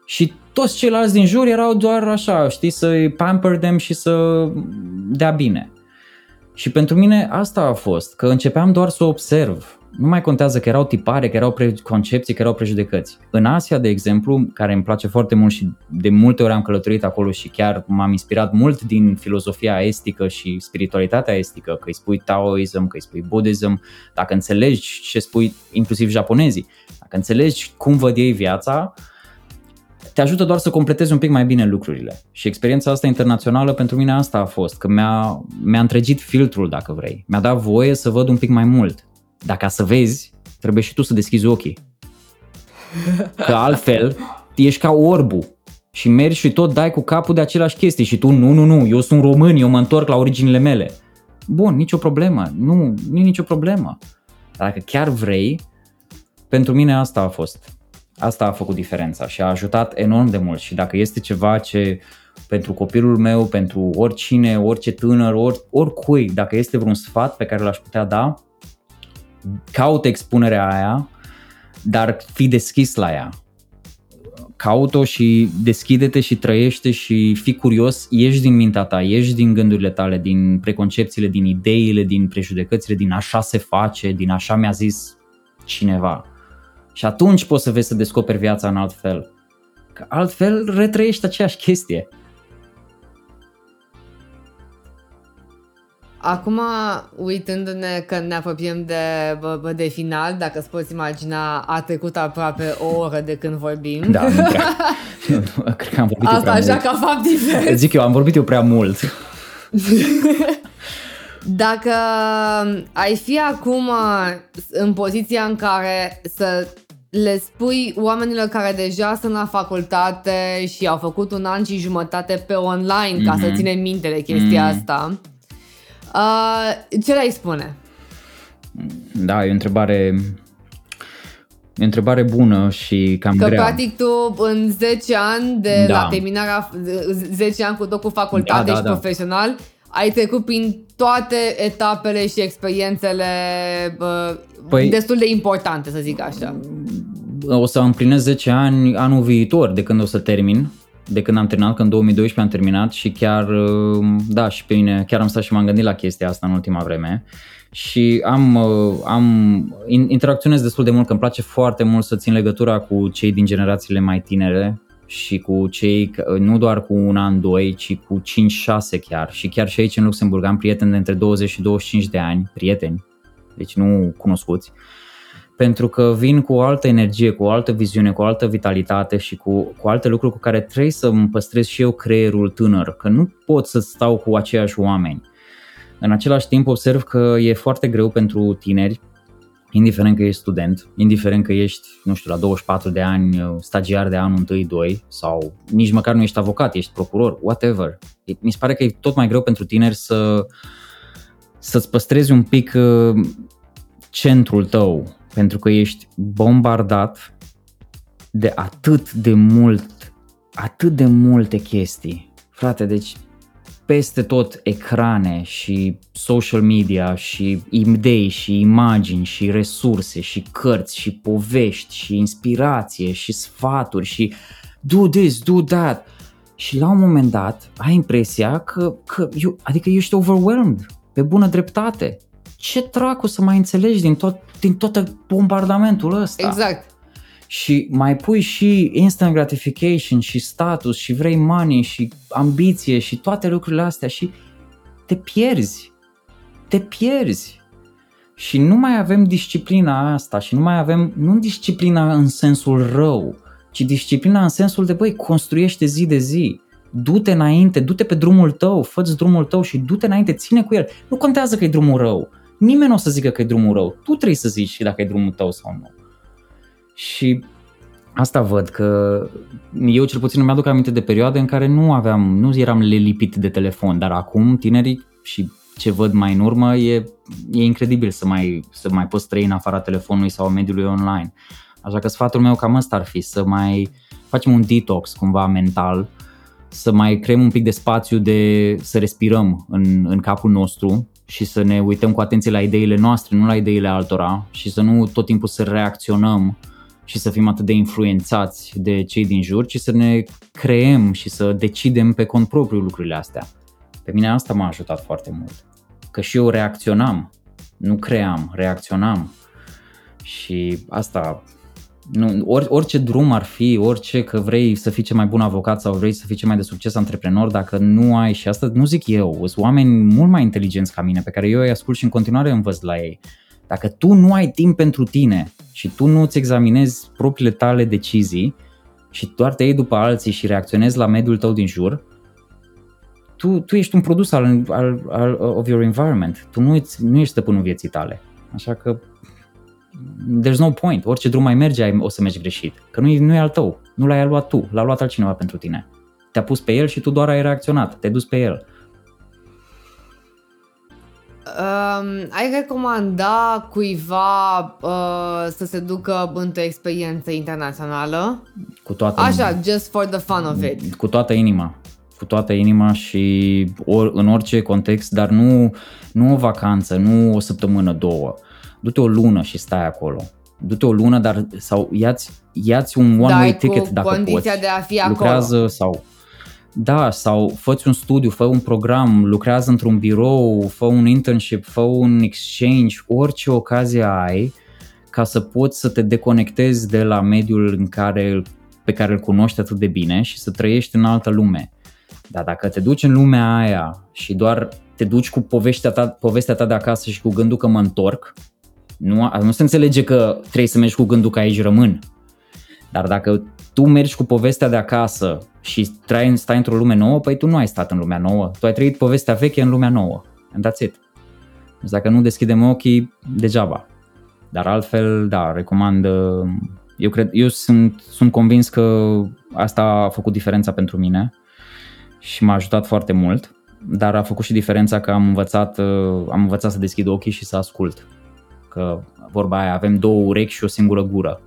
Și toți ceilalți din jur erau doar așa, știi, să-i pamper them și să dea bine. Și pentru mine asta a fost, că începeam doar să observ. Nu mai contează că erau tipare, că erau preconcepții, că erau prejudecăți. În Asia, de exemplu, care îmi place foarte mult și de multe ori am călătorit acolo și chiar m-am inspirat mult din filozofia estică și spiritualitatea estică, că îi spui Taoism, că îi spui Buddhism, dacă înțelegi ce spui inclusiv japonezii, dacă înțelegi cum văd ei viața, te ajută doar să completezi un pic mai bine lucrurile. Și experiența asta internațională pentru mine asta a fost, că mi-a, mi-a întregit filtrul, dacă vrei. Mi-a dat voie să văd un pic mai mult. Dar ca să vezi, trebuie și tu să deschizi ochii. Că altfel, ești ca orbul și mergi și tot dai cu capul de aceleași chestii și tu, nu, nu, nu, eu sunt român, eu mă întorc la originile mele. Bun, nicio problemă, nu, nu e nicio problemă. Dar dacă chiar vrei, pentru mine asta a fost. Asta a făcut diferența și a ajutat enorm de mult și dacă este ceva ce pentru copilul meu, pentru oricine, orice tânăr, or, oricui, dacă este vreun sfat pe care l-aș putea da, caută expunerea aia, dar fii deschis la ea. Caută-o și deschide-te și trăiește și fii curios, ieși din mintea ta, ieși din gândurile tale, din preconcepțiile, din ideile, din prejudecățile, din așa se face, din așa mi-a zis cineva. Și atunci poți să vezi să descoperi viața în alt fel. Că altfel retrăiești aceeași chestie. Acum, uitându-ne că ne apropiem de, de final, dacă îți poți imagina, a trecut aproape o oră de când vorbim. Da, nu prea. Eu, cred că am vorbit Asta eu prea așa mult. Ca fapt divers. Zic eu, am vorbit eu prea mult. Dacă ai fi acum în poziția în care să le spui oamenilor care deja sunt la facultate și au făcut un an și jumătate pe online, mm-hmm. ca să ținem minte de chestia mm-hmm. asta, uh, ce le-ai spune? Da, e o întrebare, e o întrebare bună și cam că, grea. Că practic tu în zece ani de da. La terminarea, zece ani cu tot cu facultate da, da, și da. Profesional, ai trecut prin toate etapele și experiențele uh, păi, destul de importante, să zic așa. O să împlinesc zece ani anul viitor, de când o să termin, de când am terminat, că în două mii doisprezece am terminat și chiar, da, și pe mine, chiar am stat și m-am gândit la chestia asta în ultima vreme și am, am interacționez destul de mult, că îmi place foarte mult să țin legătura cu cei din generațiile mai tinere, și cu cei, nu doar cu un an, doi, ci cu cinci șase chiar. Și chiar și aici în Luxemburg am prieteni de între douăzeci și douăzeci și cinci de ani, prieteni, deci nu cunoscuți, pentru că vin cu o altă energie, cu o altă viziune, cu o altă vitalitate și cu, cu alte lucruri cu care trebuie să îmi păstrez și eu creierul tânăr, că nu pot să stau cu aceiași oameni. În același timp observ că e foarte greu pentru tineri, indiferent că ești student, indiferent că ești, nu știu, la douăzeci și patru de ani, stagiar de anul unu doi sau nici măcar nu ești avocat, ești procuror, whatever. Mi se pare că e tot mai greu pentru tineri să, să-ți păstrezi un pic centrul tău, pentru că ești bombardat de atât de mult, atât de multe chestii. Frate, deci peste tot ecrane și social media și idei și imagini și resurse și cărți și povești și inspirație și sfaturi și do this, do that. Și la un moment dat ai impresia că, că eu, adică ești overwhelmed, pe bună dreptate. Ce dracu să mai înțelegi din tot, din tot bombardamentul ăsta? Exact. Și mai pui și instant gratification și status și vrei money și ambiție și toate lucrurile astea și te pierzi, te pierzi și nu mai avem disciplina asta și nu mai avem, nu disciplina în sensul rău, ci disciplina în sensul de băi, construiește zi de zi, du-te înainte, du-te pe drumul tău, fă-ți drumul tău și du-te înainte, ține cu el, nu contează că e drumul rău, nimeni nu o să zică că e drumul rău, tu trebuie să zici dacă e drumul tău sau nu. Și Asta văd, că eu cel puțin îmi aduc aminte de perioade în care nu aveam, nu eram lelipit de telefon, dar acum tinerii și ce văd mai în urmă e, e incredibil să mai, să mai poți trăi în afara telefonului sau mediului online. Așa că sfatul meu cam ăsta ar fi, să mai facem un detox cumva mental, să mai creăm un pic de spațiu de să respirăm în, în capul nostru și să ne uităm cu atenție la ideile noastre, nu la ideile altora, și să nu tot timpul să reacționăm și să fim atât de influențați de cei din jur, ci să ne creăm și să decidem pe cont propriu lucrurile astea. Pe mine asta m-a ajutat foarte mult, că și eu reacționam, nu cream, reacționam. Și asta, nu, or, orice drum ar fi, orice, că vrei să fii cel mai bun avocat sau vrei să fii cel mai de succes antreprenor, dacă nu ai, și asta nu zic eu, sunt oameni mult mai inteligenți ca mine, pe care eu îi ascult și în continuare învăț la ei. Dacă tu nu ai timp pentru tine și tu nu îți examinezi propriile tale decizii și doar te iei după alții și reacționezi la mediul tău din jur, tu, tu ești un produs al, al, al of your environment, tu nu, îți, nu ești stăpânul vieții tale. Așa că there's no point, orice drum mai merge o să mergi greșit, că nu e, nu e al tău, nu l-ai luat tu, l-a luat altcineva pentru tine. Te-a pus pe el și tu doar ai reacționat, te-ai dus pe el. Um, ai recomanda cuiva uh, să se ducă într-o experiență internațională? Cu toată Așa, inima. Just for the fun of it. Cu toată inima. Cu toată inima și or, în orice context, dar nu, nu o vacanță, nu o săptămână, două. Du-te o lună și stai acolo. Du-te o lună, dar sau ia-ți, ia-ți un one-way ticket dacă poți. Condiția de a fi acolo. Lucrează sau... Da, sau fă-ți un studiu, fă un program, lucrează într-un birou, fă un internship, fă un exchange, orice ocazie ai ca să poți să te deconectezi de la mediul în care, pe care îl cunoști atât de bine și să trăiești în altă lume. Dar dacă te duci în lumea aia și doar te duci cu povestea ta, povestea ta de acasă și cu gândul că mă întorc, nu, nu se înțelege că trebuie să mergi cu gândul că aici rămân. Dar dacă tu mergi cu povestea de acasă și trai, stai într-o lume nouă, păi tu nu ai stat în lumea nouă, tu ai trăit povestea veche în lumea nouă. And that's it. Deci dacă nu deschidem ochii, degeaba. Dar altfel, da, recomand, eu, cred, eu sunt, sunt convins că asta a făcut diferența pentru mine și m-a ajutat foarte mult, dar a făcut și diferența că am învățat, am învățat să deschid ochii și să ascult. Că vorba aia, avem două urechi și o singură gură.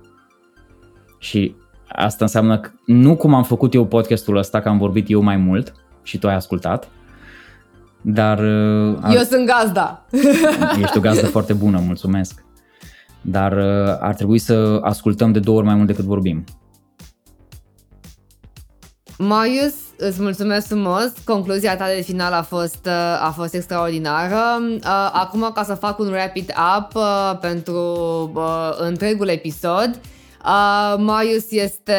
Și asta înseamnă că nu cum am făcut eu podcastul ăsta, că am vorbit eu mai mult și tu ai ascultat, dar... Eu ar... sunt gazda! Ești o gazdă foarte bună, mulțumesc! Dar ar trebui să ascultăm de două ori mai mult decât vorbim. Marius, îți mulțumesc frumos, concluzia ta de final a fost, a fost extraordinară. Acum, ca să fac un wrap-it-up pentru întregul episod, Uh, Marius este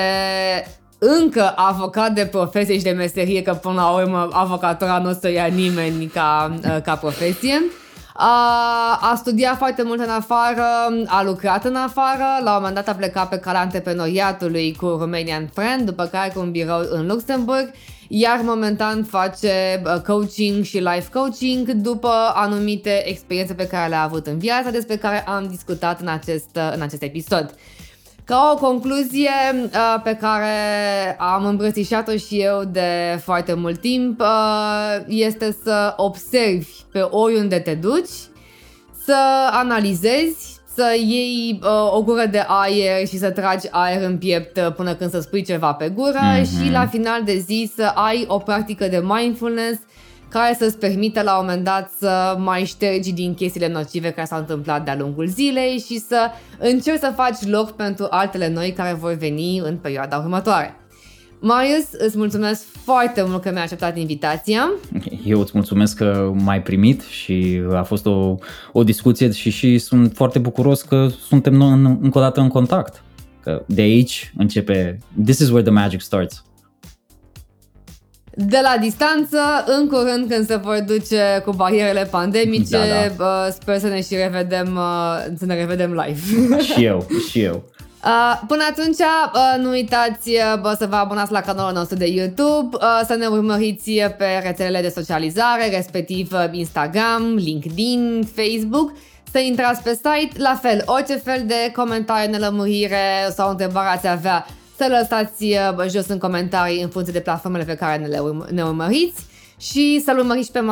încă avocat de profesie și de meserie, că până la urmă avocatura nu o să ia nimeni ca, uh, ca profesie. Uh, a studiat foarte mult în afară, a lucrat în afară, la un moment dat a plecat pe calea antreprenoriatului cu Romanian Friend, după care cu un birou în Luxemburg, iar momentan face coaching și life coaching după anumite experiențe pe care le-a avut în viață, despre care am discutat în acest, în acest episod. Ca o concluzie uh, pe care am îmbrățișat-o și eu de foarte mult timp, uh, este să observi pe oriunde te duci, să analizezi, să iei uh, o gură de aer și să tragi aer în piept până când să spui ceva pe gură, mm-hmm. și la final de zi să ai o practică de mindfulness care să-ți permită la un moment dat să mai ștergi din chestiile nocive care s-au întâmplat de-a lungul zilei și să încerci să faci loc pentru altele noi care vor veni în perioada următoare. Marius, îți mulțumesc foarte mult că mi-ai acceptat invitația. Eu îți mulțumesc că m-ai primit și a fost o, o discuție și, și sunt foarte bucuros că suntem în, încă o dată în contact. Că de aici începe, this is where the magic starts. De la distanță, în curând când se vor duce cu barierele pandemice, da, da. Sper să ne și revedem, să ne revedem live. Și eu, și eu. Până atunci, nu uitați să vă abonați la canalul nostru de YouTube, să ne urmăriți pe rețelele de socializare, respectiv Instagram, LinkedIn, Facebook, să intrați pe site, la fel, orice fel de comentarii, nelămurire sau întrebare ați avea, să lăsați jos în comentarii în funcție de platformele pe care ne, le urm- ne urmăriți și să-l urmăriți pe